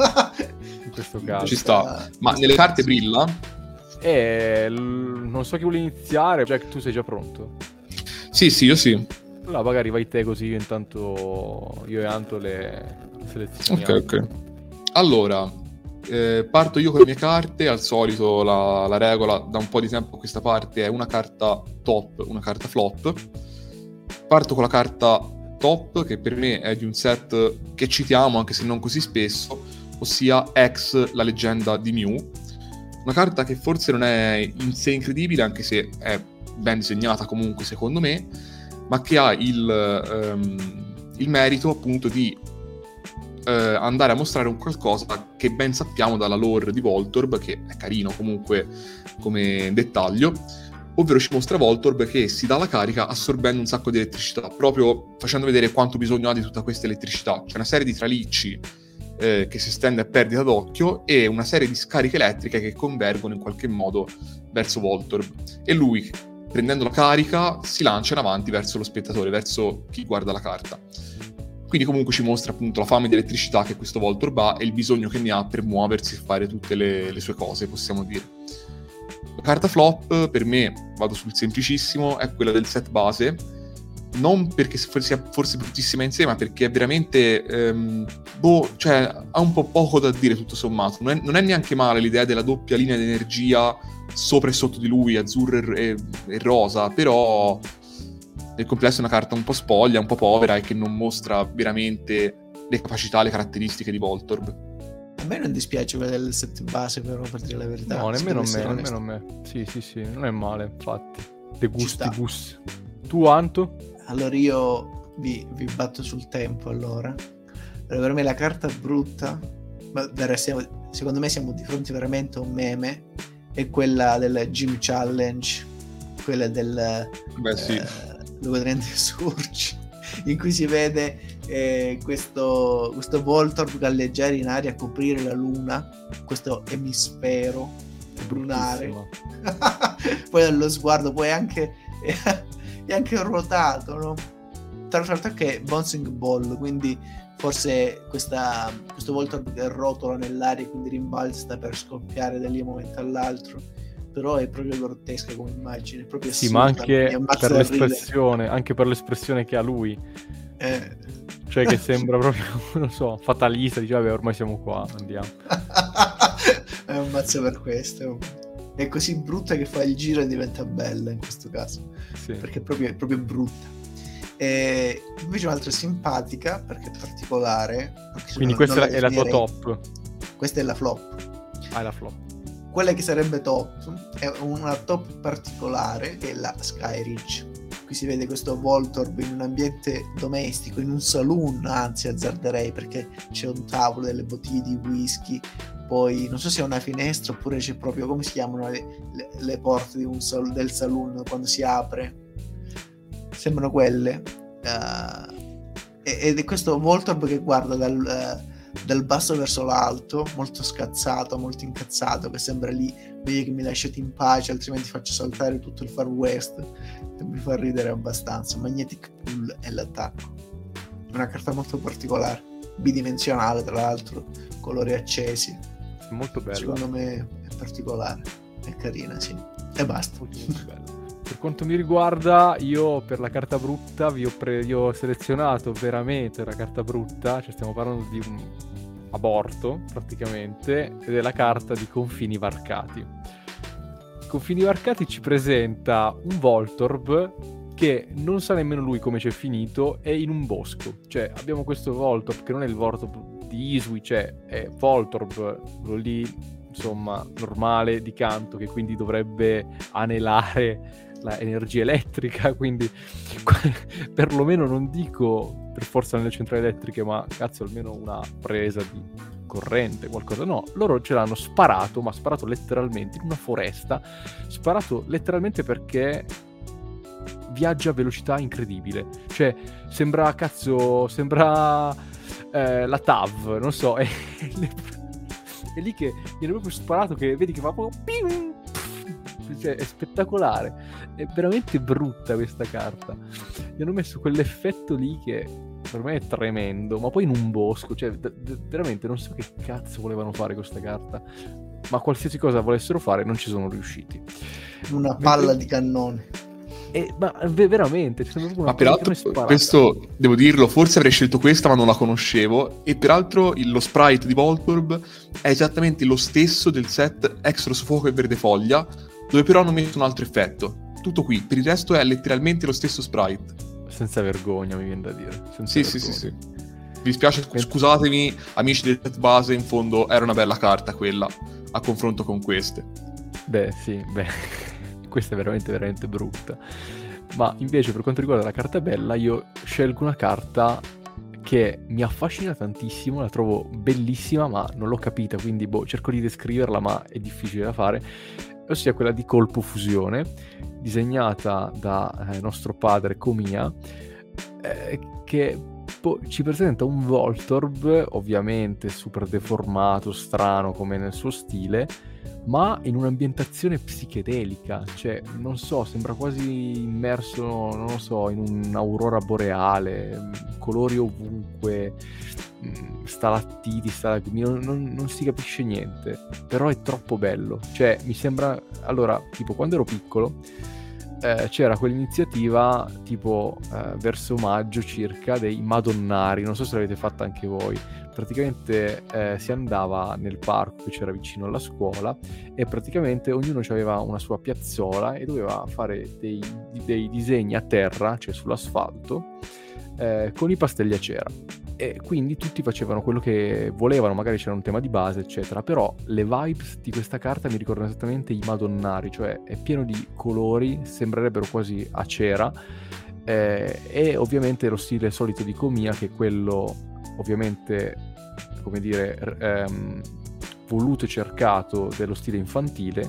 in questo caso. Ci sta, ma nelle carte brilla? Eh, l- non so chi vuole iniziare, Jack, tu sei già pronto? Sì, sì, io sì. Allora magari vai te così, io intanto io e Anto le selezioniamo. Ok, ok. Allora, eh, parto io con le mie carte, al solito la, la regola da un po' di tempo a questa parte è una carta top, una carta flop. Parto con la carta top, che per me è di un set che citiamo, anche se non così spesso, ossia Ex la Leggenda di Mew. Una carta che forse non è in sé incredibile, anche se è ben disegnata comunque secondo me, ma che ha il, ehm, il merito appunto di eh, andare a mostrare un qualcosa che ben sappiamo dalla lore di Voltorb, che è carino comunque come dettaglio, ovvero ci mostra Voltorb che si dà la carica assorbendo un sacco di elettricità, proprio facendo vedere quanto bisogno ha di tutta questa elettricità. C'è una serie di tralicci eh, che si estende a perdita d'occhio e una serie di scariche elettriche che convergono in qualche modo verso Voltorb, e lui, prendendo la carica, si lancia in avanti verso lo spettatore, verso chi guarda la carta. Quindi comunque ci mostra appunto la fame di elettricità che questo Voltorb ha e il bisogno che ne ha per muoversi e fare tutte le, le sue cose, possiamo dire. La carta flop, per me, vado sul semplicissimo, è quella del set base, non perché sia forse bruttissima insieme, ma perché è veramente ehm, boh, cioè ha un po' poco da dire tutto sommato. Non è, non è neanche male l'idea della doppia linea di energia sopra e sotto di lui, azzurro e, e rosa, però nel complesso è una carta un po' spoglia, un po' povera, e che non mostra veramente le capacità, le caratteristiche di Voltorb. A me non dispiace quella del set base, però, per dire la verità. No, nemmeno a me, nemmeno a me. Sì, sì, sì, non è male, infatti. De gusti, gusti. Tu, Anto? Allora io vi, vi batto sul tempo, allora. allora. Per me la carta brutta, ma siamo, secondo me siamo di fronte veramente a un meme, è quella del Gym Challenge, quella del Beh, eh, sì. dove trenta Surge, in cui si vede eh, questo, questo Voltorb galleggiare in aria a coprire la luna, questo emisfero lunare. Poi dallo sguardo, poi anche... è anche ruotato, no? Tra l'altro che è bouncing ball, quindi forse questa, questo Voltorb rotola nell'aria, quindi rimbalza per scoppiare da lì un momento all'altro, però è proprio grottesca come immagine, proprio sì, ma anche per l'espressione ridere. Anche per l'espressione che ha lui, eh. cioè che sembra proprio, non so, fatalista, dice vabbè ormai siamo qua, andiamo. È un mazzo per questo, è così brutta che fa il giro e diventa bella in questo caso, sì. Perché è proprio, è proprio brutta. E invece un'altra simpatica perché è particolare, perché quindi questa la è la tua top, questa è la flop. Ah, è la flop, quella che sarebbe top, è una top particolare che è la Sky Ridge. Qui si vede questo Voltorb in un ambiente domestico, in un saloon, anzi azzarderei, perché c'è un tavolo, delle bottiglie di whisky, poi non so se è una finestra oppure c'è proprio, come si chiamano le, le, le porte di un sal- del saloon quando si apre, sembrano quelle, uh, ed è questo Voltorb che guarda dal, uh, dal basso verso l'alto, molto scazzato, molto incazzato, che sembra lì, vedi che mi lasciate in pace, altrimenti faccio saltare tutto il Far West, e mi fa ridere abbastanza. Magnetic Pull è l'attacco, una carta molto particolare, bidimensionale tra l'altro, colori accesi, molto bella, secondo me è particolare, è carina, sì, e basta, molto, molto bella. Per quanto mi riguarda, io per la carta brutta vi ho, pre- vi ho selezionato veramente la carta brutta, cioè stiamo parlando di un aborto praticamente, ed è la carta di Confini Varcati. Confini Varcati ci presenta un Voltorb che non sa nemmeno lui come c'è finito, è in un bosco, cioè abbiamo questo Voltorb che non è il Voltorb di Isui, cioè è Voltorb lì, insomma, normale di canto, che quindi dovrebbe anelare la energia elettrica, quindi perlomeno non dico per forza nelle centrali elettriche, ma cazzo almeno una presa di corrente, qualcosa. No, loro ce l'hanno sparato, ma sparato letteralmente in una foresta, sparato letteralmente perché viaggia a velocità incredibile, cioè sembra cazzo sembra eh, la T A V, non so, è è lì che viene proprio sparato, che vedi che va proprio ping, cioè, è spettacolare, è veramente brutta questa carta. Mi hanno messo quell'effetto lì che per me è tremendo, ma poi in un bosco, cioè d- d- veramente non so che cazzo volevano fare con questa carta, ma qualsiasi cosa volessero fare non ci sono riusciti. Una palla Mentre... di cannone. Eh, ma veramente, cioè, ma peraltro questo devo dirlo, forse avrei scelto questa ma non la conoscevo, e peraltro il, lo sprite di Voltorb è esattamente lo stesso del set Extra Soffoco e Verde Foglia, dove però hanno messo un altro effetto. Tutto qui, per il resto è letteralmente lo stesso sprite, senza vergogna mi viene da dire, senza sì, sì sì sì mi spiace, scusatemi amici del set base, in fondo era una bella carta quella a confronto con queste. Beh sì, beh questa è veramente veramente brutta. Ma invece per quanto riguarda la carta bella, io scelgo una carta che mi affascina tantissimo, la trovo bellissima ma non l'ho capita, quindi boh, cerco di descriverla ma è difficile da fare, ossia quella di Colpo Fusione, disegnata da eh, nostro padre Comia, eh, che boh, ci presenta un Voltorb ovviamente super deformato, strano come nel suo stile, ma in un'ambientazione psichedelica, cioè non so, sembra quasi immerso, non lo so, in un'aurora boreale, colori ovunque, stalattiti, stalagmi, non, non, non si capisce niente, però è troppo bello, cioè mi sembra, allora tipo quando ero piccolo eh, c'era quell'iniziativa tipo eh, verso maggio circa dei Madonnari, non so se l'avete fatta anche voi. Praticamente eh, si andava nel parco che c'era vicino alla scuola e praticamente ognuno aveva una sua piazzola e doveva fare dei, dei disegni a terra, cioè sull'asfalto, eh, con i pastelli a cera, e quindi tutti facevano quello che volevano, magari c'era un tema di base eccetera, però le vibes di questa carta mi ricordano esattamente i Madonnari, cioè è pieno di colori, sembrerebbero quasi a cera, eh, e ovviamente lo stile solito di Comia, che è quello ovviamente, come dire, ehm, voluto e cercato dello stile infantile,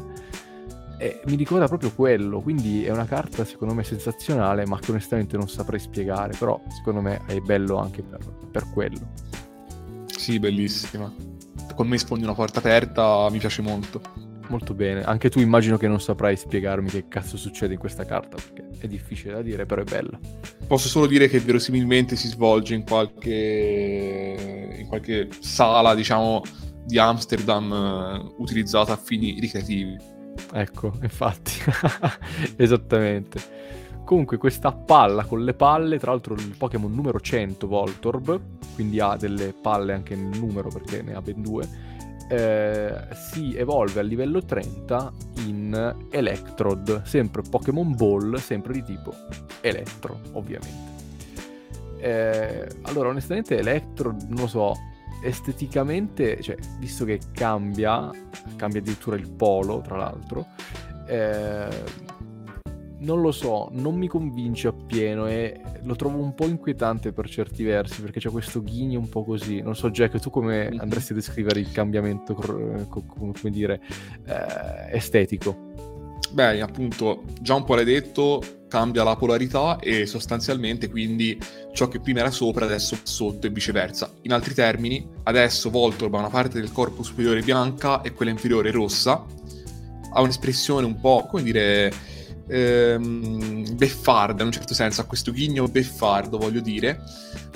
e mi ricorda proprio quello, quindi è una carta secondo me sensazionale, ma che onestamente non saprei spiegare, però secondo me è bello anche per, per quello. Sì, bellissima, con me sfondi una porta aperta, mi piace molto. Molto bene, anche tu immagino che non saprai spiegarmi che cazzo succede in questa carta, perché è difficile da dire, però è bella. Posso solo dire che verosimilmente si svolge in qualche, in qualche sala, diciamo, di Amsterdam utilizzata a fini ricreativi. Ecco, infatti, esattamente. Comunque questa palla con le palle, tra l'altro il Pokémon numero cento Voltorb, quindi ha delle palle anche nel numero perché ne ha ben due, Eh, si evolve al livello trenta in Electrode, sempre Pokémon Ball, sempre di tipo elettro ovviamente. Eh, allora onestamente Electrode, non lo so, esteticamente, cioè visto che cambia cambia addirittura il polo tra l'altro, eh, non lo so, non mi convince appieno e lo trovo un po' inquietante per certi versi, perché c'è questo ghigno un po' così. Non so, Jack, tu come andresti a descrivere il cambiamento, come dire, eh, estetico? beh, appunto, già un po' l'hai detto, cambia la polarità e sostanzialmente quindi ciò che prima era sopra adesso è sotto e viceversa. In altri termini, adesso Voltorb ha una parte del corpo superiore bianca e quella inferiore rossa, ha un'espressione un po', come dire, ehm, beffarda in un certo senso, ha questo ghigno beffardo, voglio dire,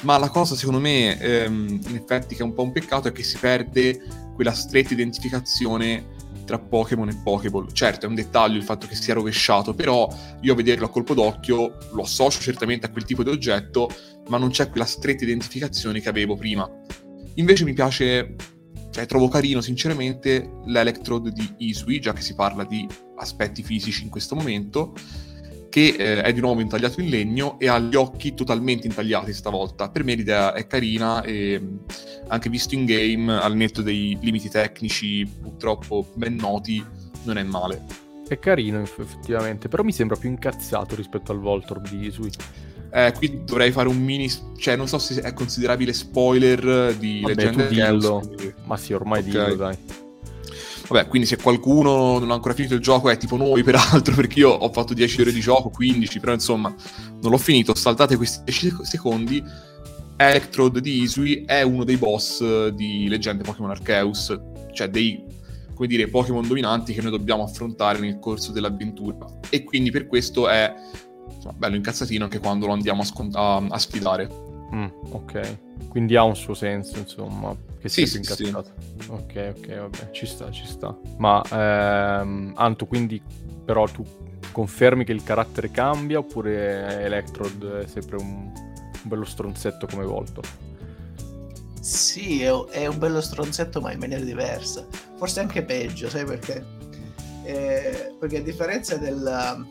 ma la cosa secondo me, ehm, in effetti, che è un po' un peccato è che si perde quella stretta identificazione tra Pokémon e Pokéball. Certo, è un dettaglio il fatto che sia rovesciato, però io a vederlo a colpo d'occhio lo associo certamente a quel tipo di oggetto, ma non c'è quella stretta identificazione che avevo prima. Invece mi piace, cioè trovo carino sinceramente l'Electrode di Isui, già che si parla di aspetti fisici in questo momento, che eh, è di nuovo intagliato in legno e ha gli occhi totalmente intagliati stavolta. Per me l'idea è carina e anche visto in game, al netto dei limiti tecnici purtroppo ben noti, non è male. È carino effettivamente, però mi sembra più incazzato rispetto al Voltorb di Switch. Eh, qui dovrei fare un mini, cioè non so se è considerabile spoiler di Legend of Zelda. Ma sì, ormai okay. Dillo, dai. Vabbè, quindi se qualcuno non ha ancora finito il gioco è tipo noi, peraltro, perché io ho fatto dieci ore di gioco, quindici, però insomma non l'ho finito, saltate questi dieci secondi. Electrode di Isui è uno dei boss di Leggende Pokémon Arceus, cioè dei, come dire, Pokémon dominanti che noi dobbiamo affrontare nel corso dell'avventura, e quindi per questo è, insomma, bello incazzatino anche quando lo andiamo a, scont- a, a sfidare. Mm, ok, quindi ha un suo senso, insomma, che sia sì, più incazzato. Sì. Ok, ok, vabbè, ci sta, ci sta. Ma ehm, Anto, quindi però tu confermi che il carattere cambia oppure Electrode è sempre un, un bello stronzetto come Voltorb? Sì, è, è un bello stronzetto ma in maniera diversa. Forse anche peggio, sai perché? Eh, perché a differenza del,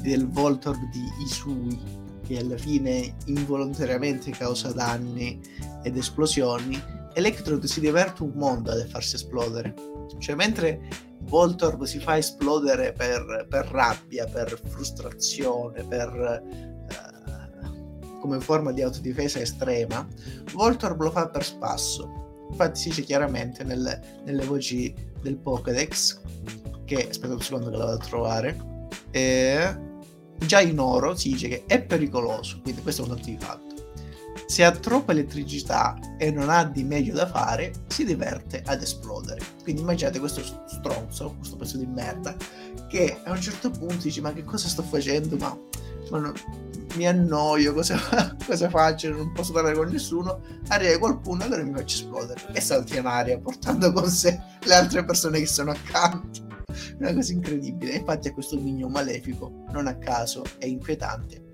del Voltorb di Isui, che alla fine involontariamente causa danni ed esplosioni, Electrode si diverte un mondo a farsi esplodere. Cioè, mentre Voltorb si fa esplodere per, per rabbia, per frustrazione, per uh, come forma di autodifesa estrema, Voltorb lo fa per spasso. Infatti si dice chiaramente nel, nelle voci del Pokédex, che aspetta un secondo che la vado a trovare, e... già in Oro si dice che è pericoloso, quindi questo è un dato di fatto. Se ha troppa elettricità e non ha di meglio da fare, si diverte ad esplodere. Quindi immaginate questo stronzo, questo pezzo di merda, che a un certo punto dice: ma che cosa sto facendo? Ma, ma non, mi annoio, cosa, cosa faccio? Non posso parlare con nessuno. Arriva qualcuno, allora mi faccio esplodere e salti in aria, portando con sé le altre persone che sono accanto. Una cosa incredibile. Infatti a questo ghigno malefico non a caso è inquietante,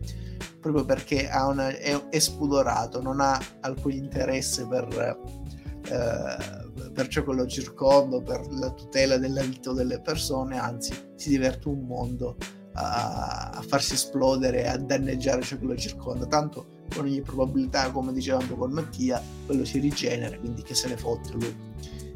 proprio perché ha una, è, è spudorato, non ha alcun interesse per, eh, per ciò che lo circonda, per la tutela della vita delle persone, anzi si diverte un mondo a, a farsi esplodere, a danneggiare ciò che lo circonda, tanto con ogni probabilità, come dicevamo con Mattia, quello si rigenera, quindi che se ne fotte lui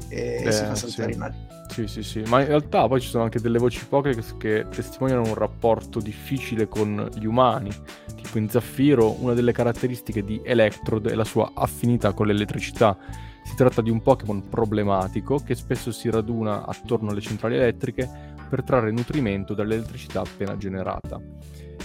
e eh, si fa saltare sì. in aria. Sì, sì, sì, ma in realtà poi ci sono anche delle voci Pokédex che testimoniano un rapporto difficile con gli umani. Tipo in Zaffiro, una delle caratteristiche di Electrode è la sua affinità con l'elettricità. Si tratta di un Pokémon problematico che spesso si raduna attorno alle centrali elettriche per trarre nutrimento dall'elettricità appena generata.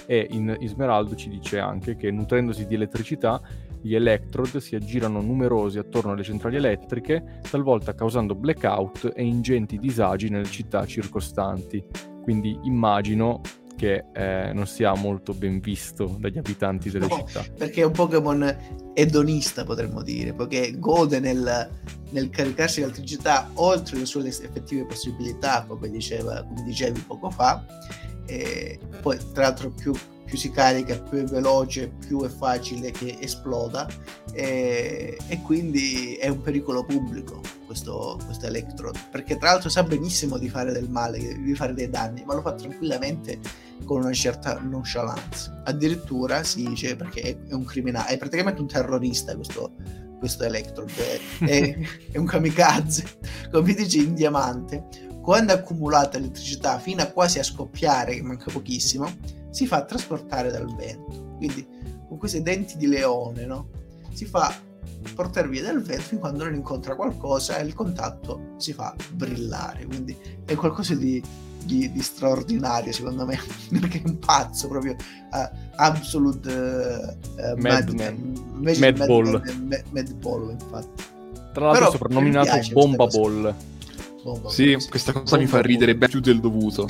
E in Ismeraldo ci dice anche che, nutrendosi di elettricità, gli Electrode si aggirano numerosi attorno alle centrali elettriche, talvolta causando blackout e ingenti disagi nelle città circostanti. Quindi immagino che eh, non sia molto ben visto dagli abitanti delle no, città. Perché è un Pokémon edonista, potremmo dire, perché gode nel, nel caricarsi di elettricità oltre le sue effettive possibilità, come diceva, come dicevi poco fa. E poi tra l'altro più più si carica, più è veloce, più è facile che esploda, e, e quindi è un pericolo pubblico questo, questo Electrode, perché tra l'altro sa benissimo di fare del male, di fare dei danni, ma lo fa tranquillamente con una certa nonchalance. Addirittura si dice, perché è, è un criminale, è praticamente un terrorista questo, questo Electrode, è, è, è un kamikaze, come dice in Diamante. Quando è accumulata elettricità fino a quasi a scoppiare, che manca pochissimo, si fa trasportare dal vento. Quindi con questi denti di leone, no? Si fa portare via dal vento fin quando non incontra qualcosa e il contatto si fa brillare. Quindi è qualcosa di, di, di straordinario, secondo me, perché è un pazzo proprio, uh, absolute uh, madman, mad mad mad ball. Mad, mad ball, infatti. Tra l'altro però, è soprannominato Bomba Ball. Bomba sì, ball, sì, questa cosa bomba mi fa ridere ball. Ben più del dovuto.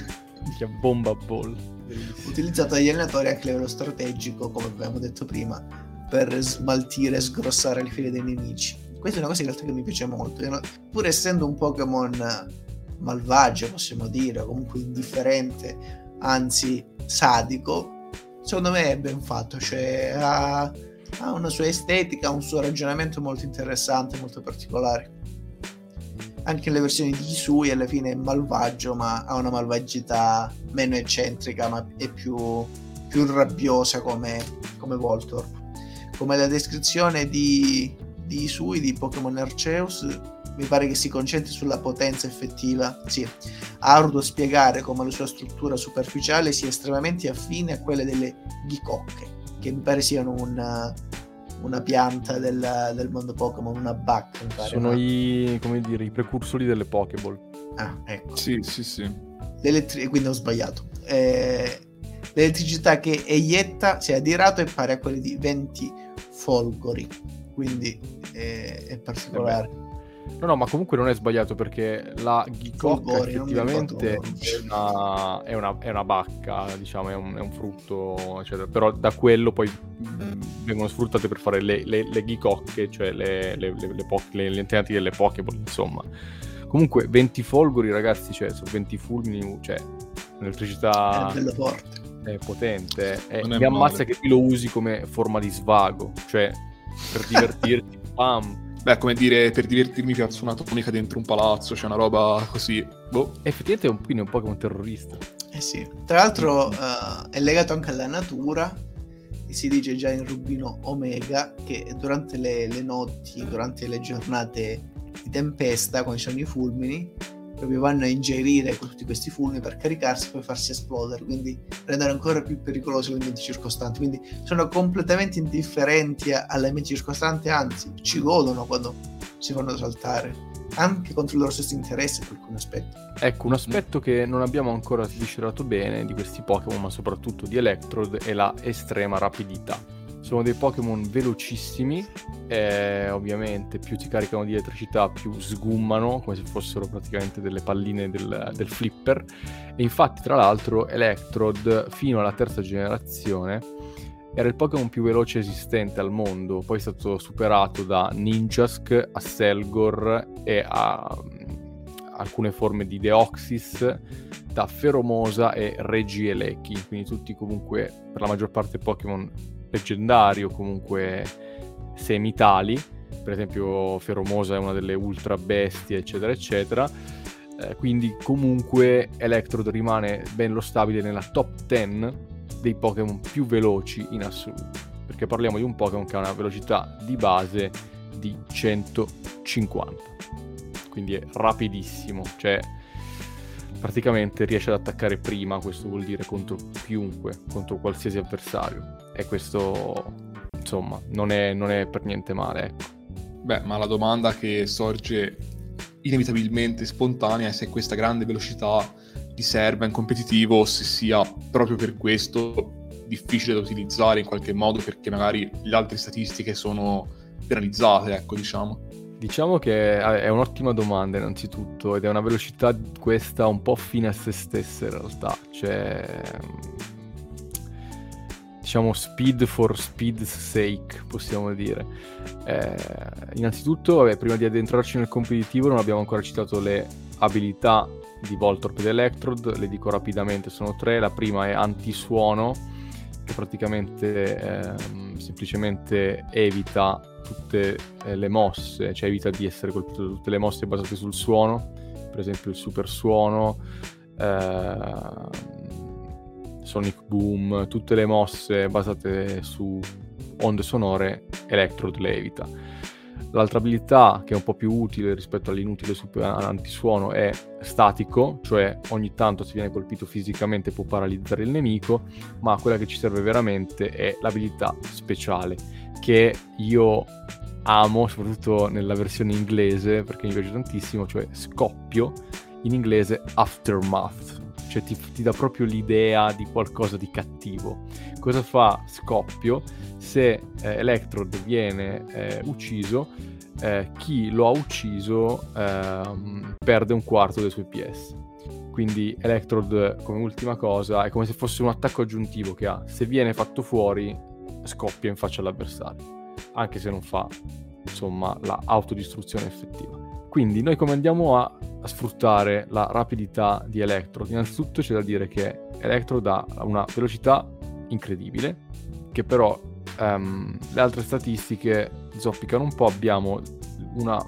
Bomba Ball. Bellissimo. Utilizzato dagli allenatori anche a livello strategico, come abbiamo detto prima, per smaltire e sgrossare le file dei nemici. Questa è una cosa in realtà che mi piace molto, pur essendo un Pokémon malvagio, possiamo dire, o comunque indifferente, anzi sadico, secondo me è ben fatto, cioè ha, ha una sua estetica, un suo ragionamento molto interessante, molto particolare. Anche nelle versioni di Hisui alla fine è malvagio, ma ha una malvagità meno eccentrica, ma è più, più rabbiosa come, come Voltorb. Come la descrizione di, di Hisui di Pokémon Arceus, mi pare che si concentri sulla potenza effettiva. Sì, arduo spiegare come la sua struttura superficiale sia estremamente affine a quella delle ghicocche, che mi pare siano una, una pianta del, del mondo Pokémon, una bacca, mi pare. Sono no? i, come dire, i precursori delle Pokéball. Ah, ecco. Sì, sì, sì. L'elettri- quindi ho sbagliato. Eh, l'elettricità che eietta, si è adirato, e pari a quelle di venti folgori, quindi eh, è particolare. Eh No, no, ma comunque non è sbagliato, perché la ghicocca effettivamente è una, è, una, è una bacca, diciamo, è un, è un frutto, eccetera. Però da quello poi vengono sfruttate per fare le, le, le ghicocche, cioè le, le, le, le, po- le, le antenati delle Pokéball, insomma. Comunque venti folgori, ragazzi, cioè sono venti fulmini, cioè l'elettricità è bello forte, è potente, è, mi ammazza che tu lo usi come forma di svago, cioè per divertirti, bam. Beh, come dire, per divertirmi piazzo una tonica dentro un palazzo, c'è cioè una roba così, boh. Effettivamente è un, quindi è un Pokémon terrorista. Eh sì, tra l'altro uh, è legato anche alla natura, e si dice già in Rubino Omega che durante le, le notti, durante le giornate di tempesta, quando ci sono i fulmini, proprio vanno a ingerire tutti questi fulmini per caricarsi e poi farsi esplodere, quindi rendere ancora più pericolosi gli ambienti circostanti. Quindi sono completamente indifferenti all'ambiente circostante, anzi ci godono quando si fanno saltare, anche contro il loro stesso interesse per alcuni aspetti. Ecco, un aspetto che non abbiamo ancora sviscerato bene di questi Pokémon, ma soprattutto di Electrode, è la estrema rapidità. Sono dei Pokémon velocissimi, eh, ovviamente più ti caricano di elettricità più sgummano, come se fossero praticamente delle palline del, del flipper. E infatti, tra l'altro, Electrode fino alla terza generazione era il Pokémon più veloce esistente al mondo, poi è stato superato da Ninjask a Selgor e a alcune forme di Deoxys, da Feromosa e Regieleki, quindi tutti comunque per la maggior parte Pokémon leggendari o comunque semitali. Per esempio Feromosa è una delle ultra bestie, eccetera eccetera, eh, quindi comunque Electrode rimane ben lo stabile nella top dieci dei Pokémon più veloci in assoluto, perché parliamo di un Pokémon che ha una velocità di base di centocinquanta, quindi è rapidissimo, cioè praticamente riesce ad attaccare prima, questo vuol dire contro chiunque, contro qualsiasi avversario, e questo insomma non è, non è per niente male, ecco. Beh, ma la domanda che sorge inevitabilmente spontanea è se questa grande velocità ti serva in competitivo, o se sia proprio per questo difficile da utilizzare in qualche modo, perché magari le altre statistiche sono penalizzate, ecco, diciamo. Diciamo che è un'ottima domanda innanzitutto, ed è una velocità questa un po' fine a se stessa in realtà, cioè diciamo speed for speed's sake, possiamo dire. Eh, innanzitutto, vabbè, prima di addentrarci nel competitivo non abbiamo ancora citato le abilità di Voltorb ed Electrode, le dico rapidamente, sono tre. La prima è antisuono, che praticamente eh, semplicemente evita tutte le mosse, cioè evita di essere colpito da tutte le mosse basate sul suono, per esempio il super suono, eh, Sonic Boom, tutte le mosse basate su onde sonore Electrode le evita. L'altra abilità, che è un po' più utile rispetto all'inutile super antisuono, è statico, cioè ogni tanto se viene colpito fisicamente può paralizzare il nemico, ma quella che ci serve veramente è l'abilità speciale, che io amo soprattutto nella versione inglese perché mi piace tantissimo, cioè scoppio, in inglese aftermath, cioè ti, ti dà proprio l'idea di qualcosa di cattivo. Cosa fa Scoppio? Se eh, Electrode viene eh, ucciso, eh, chi lo ha ucciso eh, perde un quarto dei suoi P S. Quindi Electrode, come ultima cosa, è come se fosse un attacco aggiuntivo che ha. Se viene fatto fuori, scoppia in faccia all'avversario, anche se non fa, insomma, la autodistruzione effettiva. Quindi noi come andiamo a, a sfruttare la rapidità di Electrode? Innanzitutto c'è da dire che Electrode ha una velocità incredibile, che però um, le altre statistiche zoppicano un po'. Abbiamo una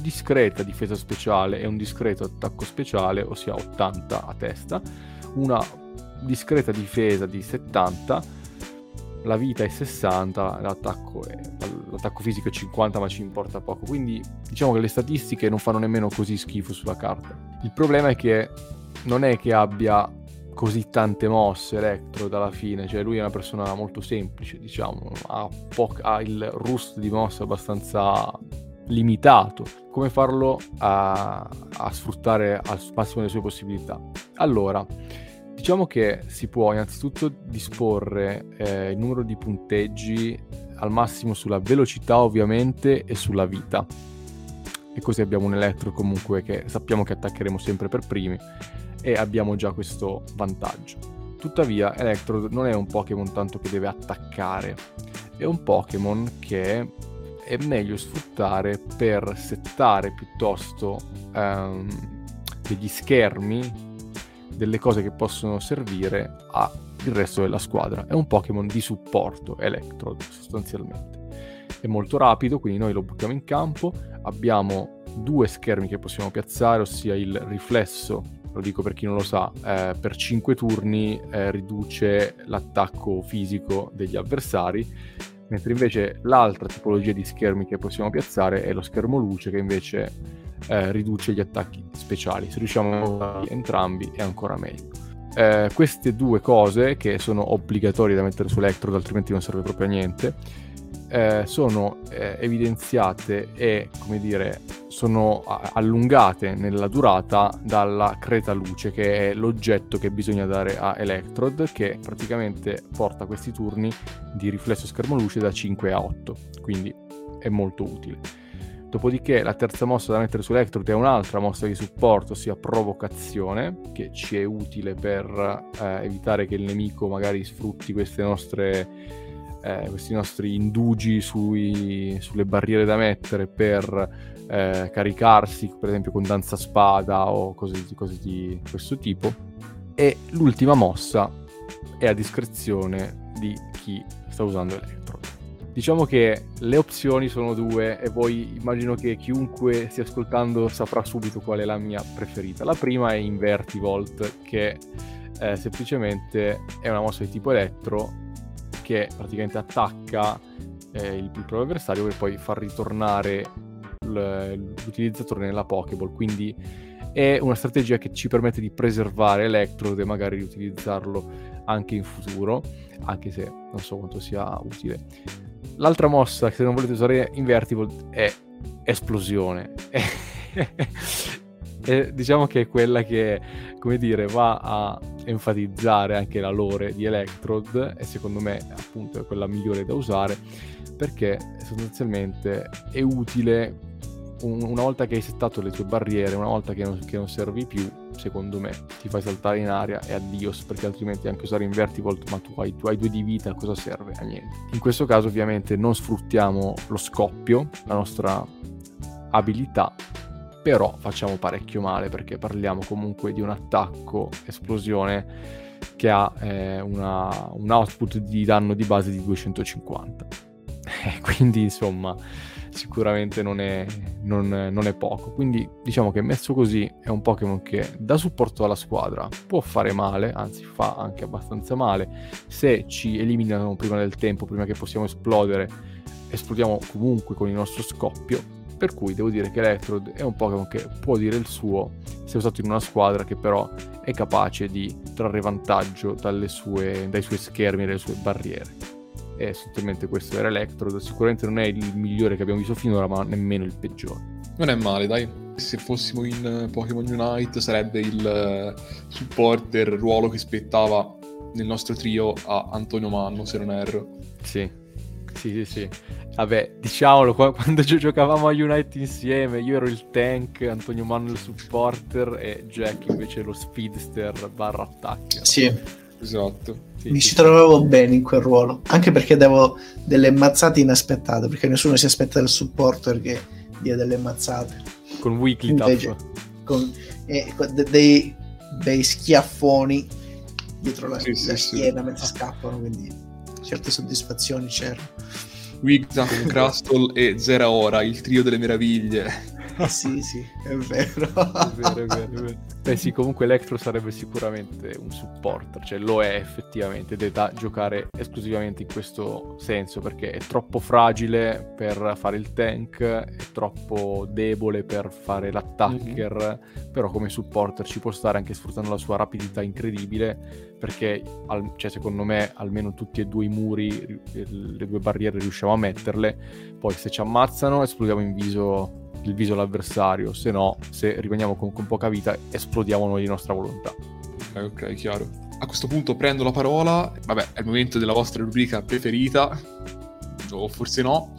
discreta difesa speciale e un discreto attacco speciale, ossia ottanta a testa, una discreta difesa di settanta, la vita è sessanta, l'attacco, è, l'attacco fisico è cinquanta, ma ci importa poco, quindi diciamo che le statistiche non fanno nemmeno così schifo sulla carta. Il problema è che non è che abbia così tante mosse Electrode alla fine, cioè lui è una persona molto semplice, diciamo, ha, po- ha il rust di mosse abbastanza limitato. Come farlo a, a sfruttare al massimo le sue possibilità? Allora, diciamo che si può innanzitutto disporre eh, il numero di punteggi al massimo sulla velocità, ovviamente, e sulla vita, e così abbiamo un Electrode comunque che sappiamo che attaccheremo sempre per primi e abbiamo già questo vantaggio. Tuttavia Electrode non è un Pokémon tanto che deve attaccare, è un Pokémon che è meglio sfruttare per settare piuttosto ehm, degli schermi, delle cose che possono servire al resto della squadra. È un Pokémon di supporto, Electrode, sostanzialmente. È molto rapido, quindi noi lo buttiamo in campo, abbiamo due schermi che possiamo piazzare, ossia il riflesso, lo dico per chi non lo sa, eh, per cinque turni eh, riduce l'attacco fisico degli avversari, mentre invece l'altra tipologia di schermi che possiamo piazzare è lo schermo luce, che invece Eh, riduce gli attacchi speciali. Se riusciamo a entrambi è ancora meglio. Eh, queste due cose, che sono obbligatorie da mettere su Electrode, altrimenti non serve proprio a niente, eh, sono eh, evidenziate e, come dire, sono allungate nella durata dalla creta luce, che è l'oggetto che bisogna dare a Electrode, che praticamente porta questi turni di riflesso schermo luce da cinque a otto, quindi è molto utile. Dopodiché la terza mossa da mettere su Electrode è un'altra mossa di supporto, ossia provocazione, che ci è utile per eh, evitare che il nemico magari sfrutti queste nostre, eh, questi nostri indugi sui, sulle barriere da mettere per eh, caricarsi, per esempio con danza spada o cose, cose di questo tipo. E l'ultima mossa è a discrezione di chi sta usando Electrode. Diciamo che le opzioni sono due e voi immagino che chiunque stia ascoltando saprà subito qual è la mia preferita. La prima è Invertivolt, che eh, semplicemente è una mossa di tipo elettro che praticamente attacca eh, il, il proprio avversario per poi far ritornare l'utilizzatore nella Pokéball, quindi è una strategia che ci permette di preservare Electrode e magari riutilizzarlo anche in futuro, anche se non so quanto sia utile. L'altra mossa, se non volete usare Invertivolt, è Esplosione. E diciamo che è quella che, come dire, va a enfatizzare anche la lore di Electrode e secondo me appunto è quella migliore da usare, perché sostanzialmente è utile una volta che hai settato le tue barriere, una volta che non, che non servi più, secondo me ti fai saltare in aria e addios, perché altrimenti anche usare Invertivolt, ma tu hai, tu hai due di vita, cosa serve? A niente. In questo caso ovviamente non sfruttiamo lo scoppio, la nostra abilità, però facciamo parecchio male, perché parliamo comunque di un attacco esplosione che ha eh, una, un output di danno di base di duecentocinquanta, quindi insomma sicuramente non è, non, non è poco. Quindi diciamo che messo così è un Pokémon che dà supporto alla squadra, può fare male, anzi fa anche abbastanza male. Se ci eliminano prima del tempo, prima che possiamo esplodere, esplodiamo comunque con il nostro scoppio, per cui devo dire che Electrode è un Pokémon che può dire il suo se usato in una squadra che però è capace di trarre vantaggio dalle sue, dai suoi schermi e dalle sue barriere. E assolutamente questo era Electrode, sicuramente non è il migliore che abbiamo visto finora, ma nemmeno il peggiore. Non è male, dai. se fossimo in Pokémon Unite sarebbe il supporter, ruolo che spettava nel nostro trio a Antonio Manno, se non erro. Sì, sì, sì, sì. Vabbè, diciamolo, quando giocavamo a Unite insieme io ero il tank, Antonio Manno il supporter e Jack invece lo speedster barra attacker. Sì, esatto. Sì, mi sì, ci trovavo sì. bene in quel ruolo, anche perché davo delle mazzate inaspettate, perché nessuno si aspetta il supporter che dia delle mazzate con weekly invece, con, eh, con de- dei, dei schiaffoni dietro la, sì, la sì, schiena sì. mentre scappano, quindi certe soddisfazioni c'erano. Wigzam, Crustle e Zeraora, il trio delle meraviglie. Sì, sì, è vero. È vero, è vero, è vero. Beh sì, comunque Electro sarebbe sicuramente un supporter, cioè lo è effettivamente, ed è da giocare esclusivamente in questo senso, perché è troppo fragile per fare il tank, è troppo debole per fare l'attacker, mm-hmm. però come supporter ci può stare anche sfruttando la sua rapidità incredibile, perché al, cioè, secondo me almeno tutti e due i muri, le due barriere riusciamo a metterle, poi se ci ammazzano esplodiamo in viso... il viso all'avversario, se no, se rimaniamo con, con poca vita, esplodiamo noi di nostra volontà. Ok, ok, chiaro. A questo punto prendo la parola, vabbè, è il momento della vostra rubrica preferita, o forse no,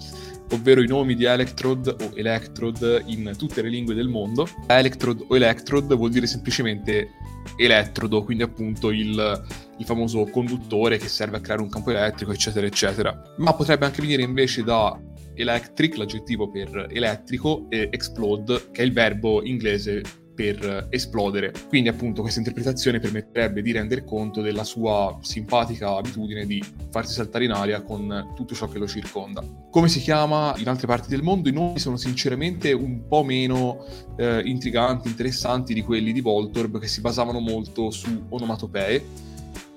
ovvero i nomi di Electrode o Electrode in tutte le lingue del mondo. Electrode o Electrode vuol dire semplicemente elettrodo, quindi appunto il, il famoso conduttore che serve a creare un campo elettrico, eccetera, eccetera. Ma potrebbe anche venire invece da... electric, l'aggettivo per elettrico, e explode, che è il verbo inglese per esplodere. Quindi appunto questa interpretazione permetterebbe di rendere conto della sua simpatica abitudine di farsi saltare in aria con tutto ciò che lo circonda. Come si chiama in altre parti del mondo, i nomi sono sinceramente un po' meno eh, intriganti, interessanti di quelli di Voltorb, che si basavano molto su onomatopee.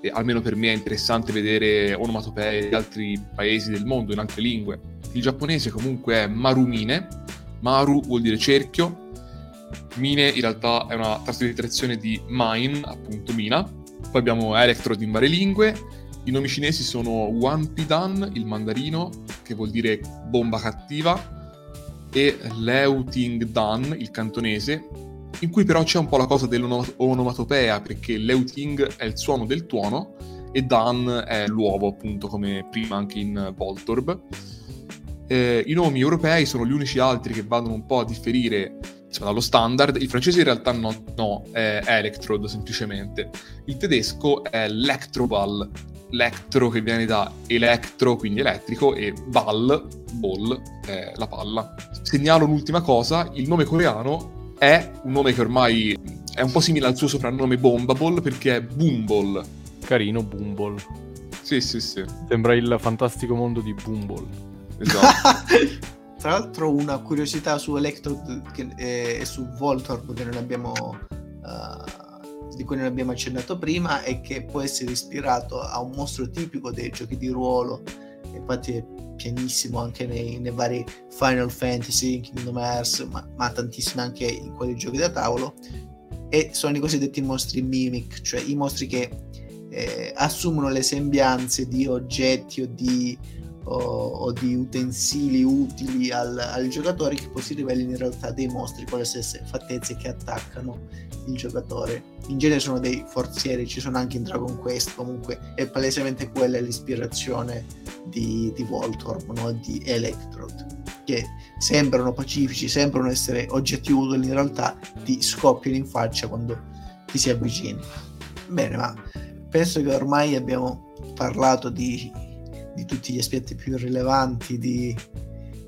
E almeno per me è interessante vedere onomatopee di altri paesi del mondo, in altre lingue. Il giapponese comunque è marumine, maru vuol dire cerchio, mine in realtà è una traslitterazione di mine, appunto mina. Poi abbiamo Electrode in varie lingue, i nomi cinesi sono Wanpidan, il mandarino, che vuol dire bomba cattiva, e Leutingdan, il cantonese, in cui però c'è un po' la cosa dell'onomatopea, perché Leuting è il suono del tuono e Dan è l'uovo, appunto, come prima anche in Voltorb. Eh, i nomi europei sono gli unici altri che vanno un po' a differire, insomma, dallo standard. Il francese in realtà no, no è Electrode semplicemente. Il tedesco è Electroball, Electro che viene da elettro, quindi elettrico, e ball, ball, è la palla. Segnalo un'ultima cosa, il nome coreano è un nome che ormai è un po' simile al suo soprannome Bombable, perché è Boomball. Carino, Boomball. Sì, sì, sì. Sembra il fantastico mondo di Boomball. Esatto. Tra l'altro una curiosità su Electrode e su Voltorb che non abbiamo, uh, di cui non abbiamo accennato prima, è che può essere ispirato a un mostro tipico dei giochi di ruolo. Infatti è pienissimo anche nei, nei vari Final Fantasy, Kingdom Hearts, ma, ma tantissimi anche in quelli giochi da tavolo, e sono i cosiddetti mostri mimic, cioè i mostri che eh, assumono le sembianze di oggetti o di, o, o di utensili utili al, al giocatore, che poi si rivelano in realtà dei mostri con le stesse fattezze che attaccano il giocatore. In genere sono dei forzieri, ci sono anche in Dragon Quest, comunque è palesemente quella l'ispirazione Di, di Voltorb, no? Di Electrode, che sembrano pacifici, sembrano essere oggetti utili, in realtà ti scoppiano in faccia quando ti si avvicini. Bene, ma penso che ormai abbiamo parlato di, di tutti gli aspetti più rilevanti di,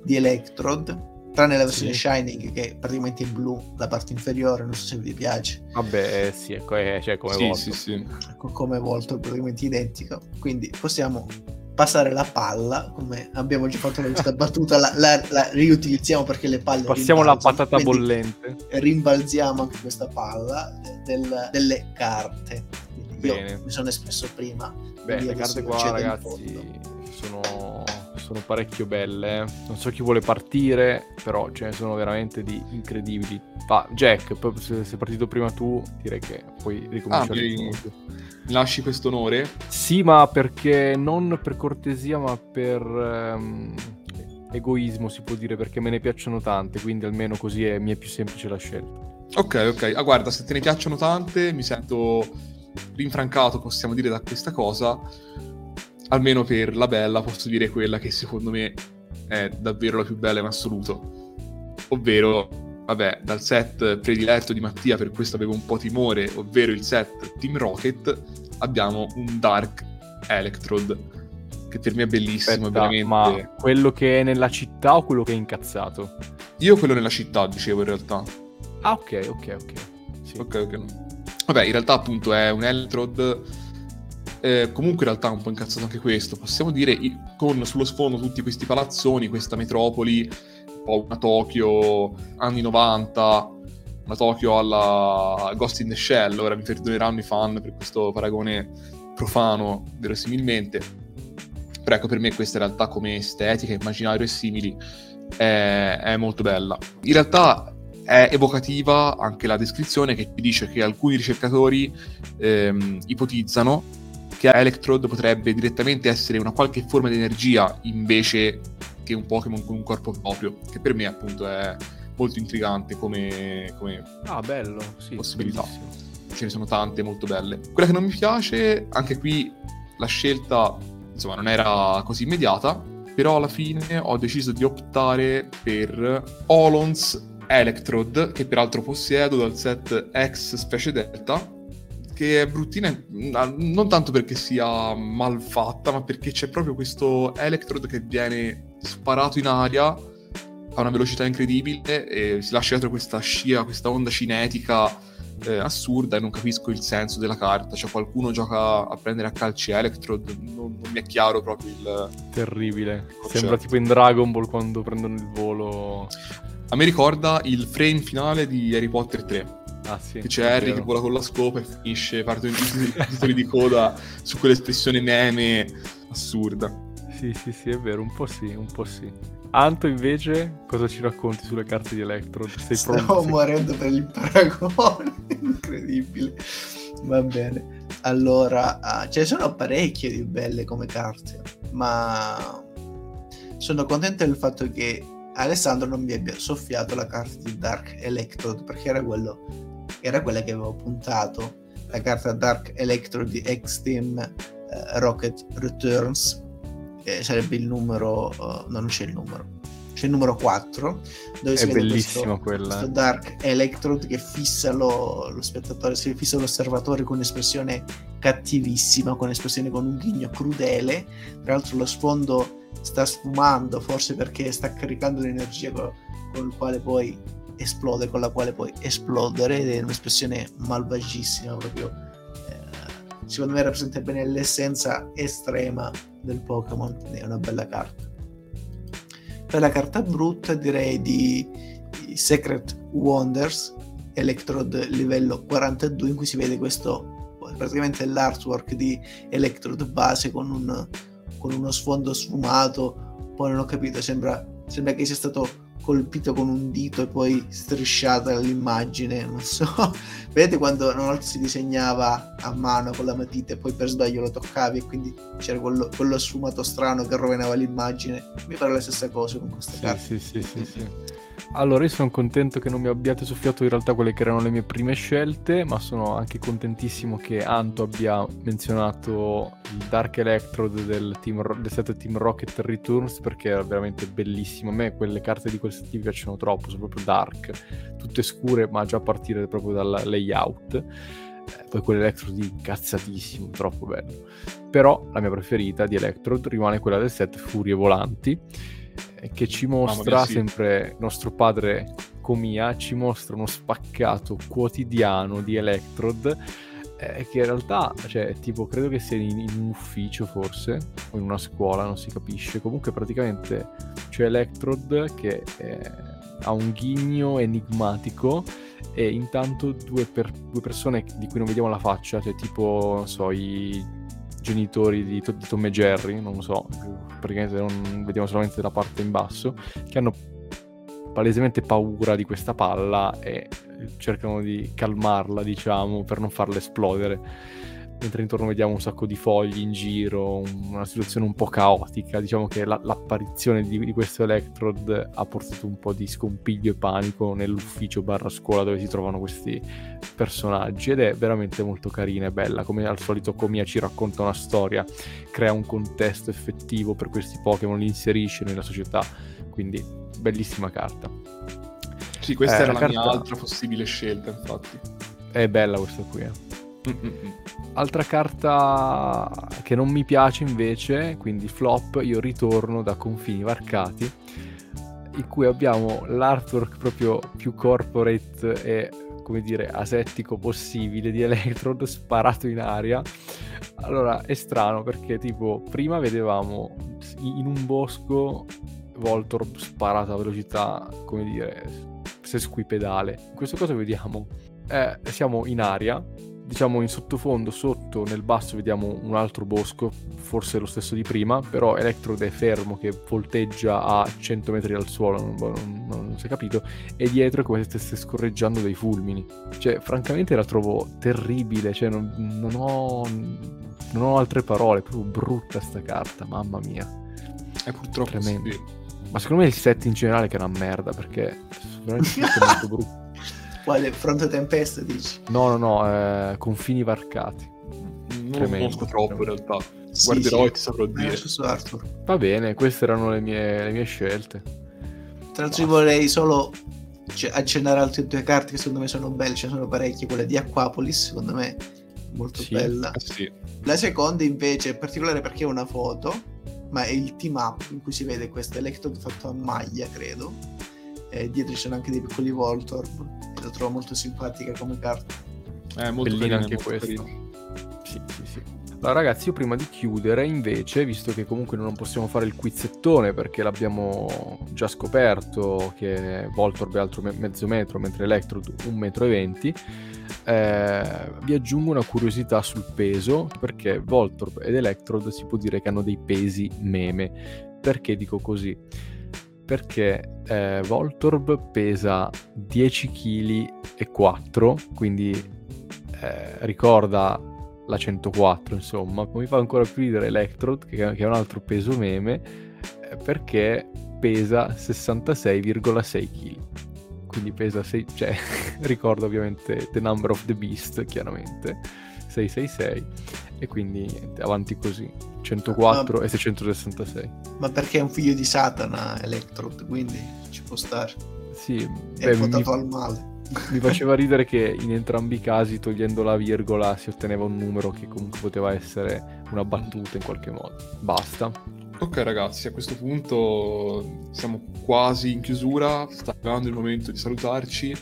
di Electrode, tranne la versione sì. Shining, che è praticamente in blu, la parte inferiore, non so se vi piace. Vabbè, sì, ecco, è, cioè come sì, Voltorb. Sì, sì. Come Voltorb, praticamente identico. Quindi possiamo passare la palla, come abbiamo già fatto questa battuta, la, la, la riutilizziamo perché le palle passiamo la patata bollente, rimbalziamo anche questa palla del, delle carte. Bene. Io mi sono espresso prima. Beh, le carte qua, ragazzi, sono, sono parecchio belle, non so chi vuole partire, però ce ne sono veramente di incredibili. Ah, Jack, se sei partito prima tu, direi che puoi ricominciare. Ah, lasci questo onore? Sì, ma perché non per cortesia, ma per ehm, egoismo, si può dire, perché me ne piacciono tante, quindi almeno così è, mi è più semplice la scelta. Ok, ok. Ah, guarda, se te ne piacciono tante, mi sento rinfrancato, possiamo dire, da questa cosa. Almeno per la bella posso dire quella che secondo me è davvero la più bella in assoluto. Ovvero, vabbè, dal set prediletto di Mattia, per questo avevo un po' timore, ovvero il set Team Rocket, abbiamo un Dark Electrode, che per me è bellissimo. Aspetta, è veramente... ma quello che è nella città o quello che è incazzato? Io quello nella città, dicevo, in realtà. Ah, ok, ok, ok. Sì. Ok, ok. Vabbè, in realtà appunto è un Electrode... Eh, comunque in realtà un po' incazzato anche questo, possiamo dire, con sullo sfondo tutti questi palazzoni, questa metropoli, un po' una Tokyo anni novanta, una Tokyo alla Ghost in the Shell. Ora mi perdoneranno i fan per questo paragone profano, verosimilmente, però ecco, per me questa in realtà come estetica, immaginario e simili è, è molto bella. In realtà è evocativa anche la descrizione, che ci dice che alcuni ricercatori ehm, ipotizzano che Electrode potrebbe direttamente essere una qualche forma di energia invece che un Pokémon con un corpo proprio, che per me appunto è molto intrigante come, come ah, bello, sì, possibilità. Bellissimo. Ce ne sono tante molto belle. Quella che non mi piace, anche qui la scelta insomma non era così immediata, però alla fine ho deciso di optare per Olon's Electrode, che peraltro possiedo dal set X Specie Delta, che è bruttina non tanto perché sia malfatta, ma perché c'è proprio questo Electrode che viene sparato in aria a una velocità incredibile e si lascia dietro questa scia, questa onda cinetica eh, assurda, e non capisco il senso della carta. Cioè, qualcuno gioca a prendere a calci Electrode, non, non mi è chiaro proprio il... Terribile, il sembra tipo in Dragon Ball quando prendono il volo. A me ricorda il frame finale di Harry Potter tre. Ah, sì, che c'è Harry che vola con la scopa e finisce, partono i titoli di coda su quell'espressione meme assurda. Sì, sì, sì, è vero, un po' sì, un po' sì. Anto, invece, cosa ci racconti sulle carte di Electrode? Sei Stavo pronto? Stavo morendo per il paragone, incredibile. Va bene. Allora, ce cioè ne sono parecchie di belle come carte, ma sono contento del fatto che Alessandro non mi abbia soffiato la carta di Dark Electrode, perché era quello... era quella che avevo puntato, la carta Dark Electrode di Extreme eh, Rocket Returns, che sarebbe il numero uh, no, non c'è il numero c'è il numero quattro, dove è si vede questo, quella, questo Dark Electrode che fissa lo, lo spettatore, si fissa l'osservatore con un'espressione cattivissima, con un'espressione, con un ghigno crudele. Tra l'altro lo sfondo sta sfumando, forse perché sta caricando l'energia con, con il quale poi esplode, con la quale puoi esplodere, ed è un'espressione malvagissima proprio. Eh, secondo me rappresenta bene l'essenza estrema del Pokémon, è una bella carta. Per la carta brutta direi di, di Secret Wonders Electrode livello quarantadue, in cui si vede questo praticamente l'artwork di Electrode base con, un, con uno sfondo sfumato, poi non ho capito, sembra, sembra che sia stato colpito con un dito e poi strisciata l'immagine, non so. Vedete quando una volta si disegnava a mano con la matita e poi per sbaglio lo toccavi e quindi c'era quello, quello sfumato strano che rovinava l'immagine? Mi pare la stessa cosa con questa sì, carta. Sì, sì, sì, sì. Allora, io sono contento che non mi abbiate soffiato in realtà quelle che erano le mie prime scelte, ma sono anche contentissimo che Anto abbia menzionato il Dark Electrode del, team, del set Team Rocket Returns, perché era veramente bellissimo. A me quelle carte di quel set mi piacciono troppo, sono proprio dark, tutte scure, ma già a partire proprio dal layout. Eh, poi quell'Electrode incazzatissimo, troppo bello. Però la mia preferita di Electrode rimane quella del set Furie Volanti, che ci mostra, mia, sì. sempre nostro padre Comia ci mostra uno spaccato quotidiano di Electrode, eh, che in realtà, cioè, tipo, credo che sia in, in un ufficio forse, o in una scuola, non si capisce. Comunque praticamente c'è Electrode che eh, ha un ghigno enigmatico, e intanto due, per, due persone di cui non vediamo la faccia, cioè tipo, non so, i genitori di, di Tom e Jerry, non lo so, praticamente non vediamo, solamente la parte in basso, che hanno palesemente paura di questa palla e cercano di calmarla, diciamo, per non farla esplodere. mentre intorno vediamo un sacco di fogli in giro, una situazione un po' caotica. Diciamo che la, l'apparizione di, di questo Electrode ha portato un po' di scompiglio e panico nell'ufficio barra scuola dove si trovano questi personaggi, ed è veramente molto carina e bella. Come al solito Comia ci racconta una storia, crea un contesto effettivo per questi Pokémon, li inserisce nella società, quindi bellissima carta. Sì, questa eh, era la, la mia carta... altra possibile scelta, infatti. È bella questa qui, eh. Mm-mm. Altra carta che non mi piace invece, quindi flop, io ritorno da Confini Varcati, in cui abbiamo l'artwork proprio più corporate e, come dire, asettico possibile di Electrode sparato in aria. Allora è strano perché tipo prima vedevamo in un bosco Voltorb sparato a velocità, come dire, sesquipedale. In questo caso vediamo eh, siamo in aria, diciamo in sottofondo, sotto nel basso vediamo un altro bosco, forse lo stesso di prima, però Electrode è fermo che volteggia a cento metri dal suolo, non, non, non si è capito, e dietro è come se stesse scorreggiando dei fulmini. Cioè francamente la trovo terribile, cioè non, non ho non ho altre parole, è proprio brutta sta carta, mamma mia, è purtroppo tremendo. Sì. Ma secondo me il set in generale che è una merda, perché è veramente molto brutto. Quale? Fronte Tempesta dici? No, no, no, eh, Confini Varcati. Non lo conosco troppo in realtà. Sì, guarderò sì, e ti saprò dire. Va bene, queste erano le mie, le mie scelte. Tra l'altro io vorrei solo accennare altre due carte che secondo me sono belle, ce ne sono parecchie. Quella di Acquapolis, secondo me, molto sì, bella. Sì. La seconda invece è particolare perché è una foto, ma è il team up in cui si vede questo Electrode fatto a maglia, credo. E dietro ci sono anche dei piccoli Voltorb. La trovo molto simpatica come carta, è molto bellina anche questa. Sì, sì, sì. Allora ragazzi, io prima di chiudere invece, visto che comunque non possiamo fare il quizzettone perché l'abbiamo già scoperto che Voltorb è altro me- mezzo metro mentre Electrode un metro e venti, eh, vi aggiungo una curiosità sul peso, perché Voltorb ed Electrode si può dire che hanno dei pesi meme. Perché dico così? Perché eh, Voltorb pesa dieci virgola quattro chili, quindi eh, ricorda la centoquattro, insomma. Mi fa ancora più ridere Electrode, che, che è un altro peso meme, eh, perché pesa sessantasei virgola sei chili. Quindi pesa sei, cioè, ricorda ovviamente The Number of the Beast, chiaramente, seicentosessantasei. E quindi niente, avanti così, centoquattro ma, e seicentosessantasei. Ma perché è un figlio di Satana Electrode, quindi ci può stare. Sì, è votato al male. Mi faceva ridere che in entrambi i casi, togliendo la virgola, si otteneva un numero che comunque poteva essere una battuta in qualche modo. Basta. Ok ragazzi, a questo punto siamo quasi in chiusura, sta arrivando il momento di salutarci.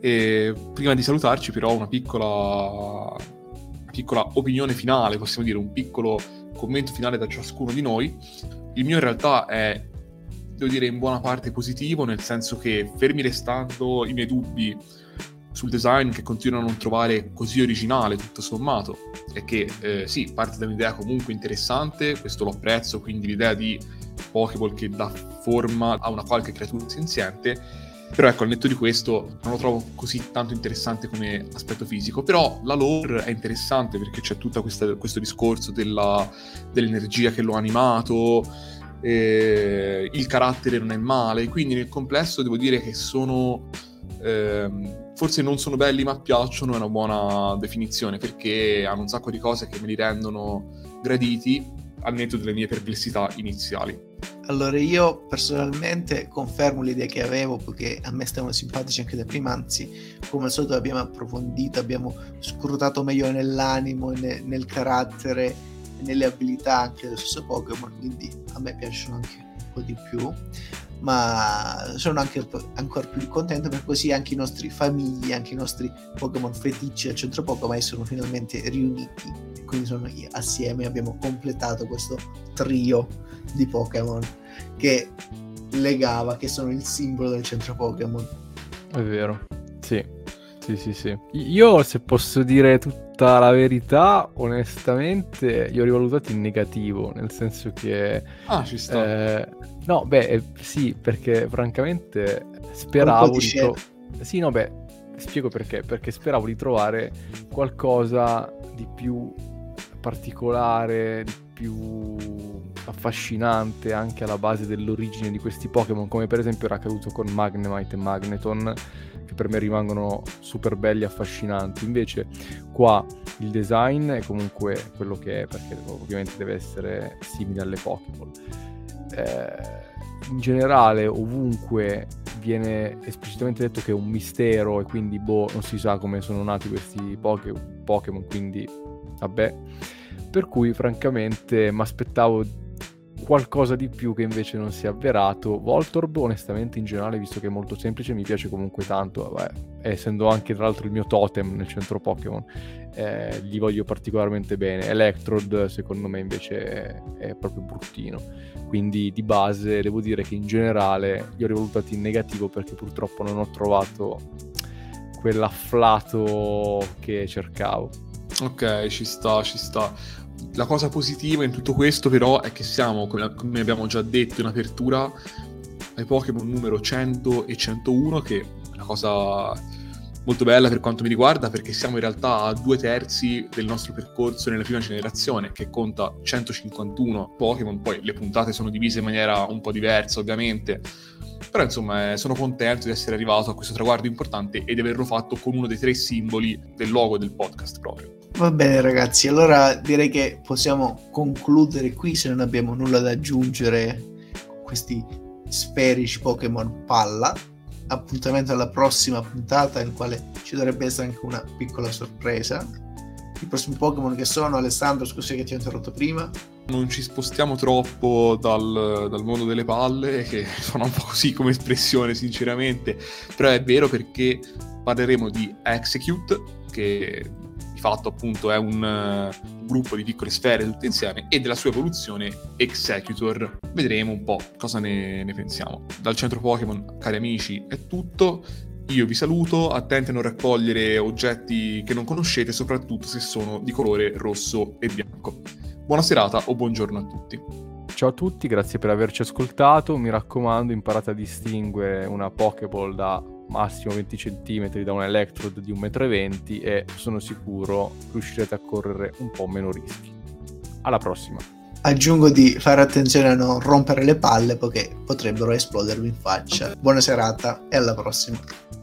E prima di salutarci però una piccola... piccola opinione finale, possiamo dire un piccolo commento finale da ciascuno di noi. Il mio in realtà è, devo dire, in buona parte positivo, nel senso che, fermi restando i miei dubbi sul design che continuano a non trovare così originale tutto sommato, è che eh, sì, parte da un'idea comunque interessante, questo lo apprezzo, quindi l'idea di Pokéball che dà forma a una qualche creatura senziente. Però ecco, al netto di questo non lo trovo così tanto interessante come aspetto fisico, però la lore è interessante perché c'è tutto questo discorso della, dell'energia che lo ha animato, eh, il carattere non è male, quindi nel complesso devo dire che sono, eh, forse non sono belli ma piacciono, è una buona definizione, perché hanno un sacco di cose che me li rendono graditi, al netto delle mie perplessità iniziali. Allora io personalmente confermo l'idea che avevo, perché a me stavano simpatici anche da prima, anzi come al solito abbiamo approfondito, abbiamo scrutato meglio nell'animo, ne- nel carattere, nelle abilità anche del stesso Pokémon, quindi a me piacciono anche un po' di più, ma sono anche ancora più contento per così anche i nostri famiglie, anche i nostri Pokémon feticci al centro Pokémon sono finalmente riuniti, quindi sono assieme, abbiamo completato questo trio di Pokémon che legava, che sono il simbolo del centro Pokémon. È vero, sì, sì, sì, sì. Io, se posso dire tutta la verità, onestamente li ho rivalutati in negativo, nel senso che... Ah, ci sto. Eh, no, beh, sì, perché francamente speravo... Di tro- sì, no, beh, spiego perché, perché speravo di trovare qualcosa... di più particolare, di più affascinante anche alla base dell'origine di questi Pokémon, come per esempio era accaduto con Magnemite e Magneton, che per me rimangono super belli e affascinanti. Invece qua il design è comunque quello che è, perché ovviamente deve essere simile alle Pokéball. Eh, in generale ovunque viene esplicitamente detto che è un mistero e quindi boh, non si sa come sono nati questi poke- Pokémon, quindi vabbè, per cui francamente mi aspettavo qualcosa di più che invece non si è avverato. Voltorb onestamente in generale, visto che è molto semplice, mi piace comunque tanto, beh, essendo anche tra l'altro il mio totem nel centro Pokémon, eh, gli voglio particolarmente bene. Electrode secondo me invece è, è proprio bruttino, quindi di base devo dire che in generale li ho rivalutati in negativo, perché purtroppo non ho trovato quell'afflato che cercavo. Ok, ci sta, ci sta. La cosa positiva in tutto questo però è che siamo, come abbiamo già detto in apertura, ai Pokémon numero cento e centouno, che è una cosa molto bella per quanto mi riguarda, perché siamo in realtà a due terzi del nostro percorso nella prima generazione, che conta centocinquantuno Pokémon. Poi le puntate sono divise in maniera un po' diversa ovviamente, però insomma sono contento di essere arrivato a questo traguardo importante e di averlo fatto con uno dei tre simboli del logo del podcast proprio. Va bene ragazzi, allora direi che possiamo concludere qui, se non abbiamo nulla da aggiungere, questi sferici Pokémon palla. Appuntamento alla prossima puntata, in quale ci dovrebbe essere anche una piccola sorpresa. I prossimi Pokémon che sono, Alessandro, scusa che ti ho interrotto prima. Non ci spostiamo troppo dal, dal mondo delle palle, che sono un po' così come espressione sinceramente, però è vero, perché parleremo di Execute, che di fatto appunto è un, un gruppo di piccole sfere tutte insieme, e della sua evoluzione Executor. Vedremo un po' cosa ne, ne pensiamo. Dal centro Pokémon, cari amici, è tutto. Io vi saluto, attenti a non raccogliere oggetti che non conoscete, soprattutto se sono di colore rosso e bianco. Buona serata o buongiorno a tutti. Ciao a tutti, grazie per averci ascoltato. Mi raccomando, imparate a distinguere una Pokéball da massimo venti centimetri da un Electrode di uno e venti metri, e sono sicuro riuscirete a correre un po' meno rischi. Alla prossima. Aggiungo di fare attenzione a non rompere le palle, perché potrebbero esplodervi in faccia. Buona serata e alla prossima.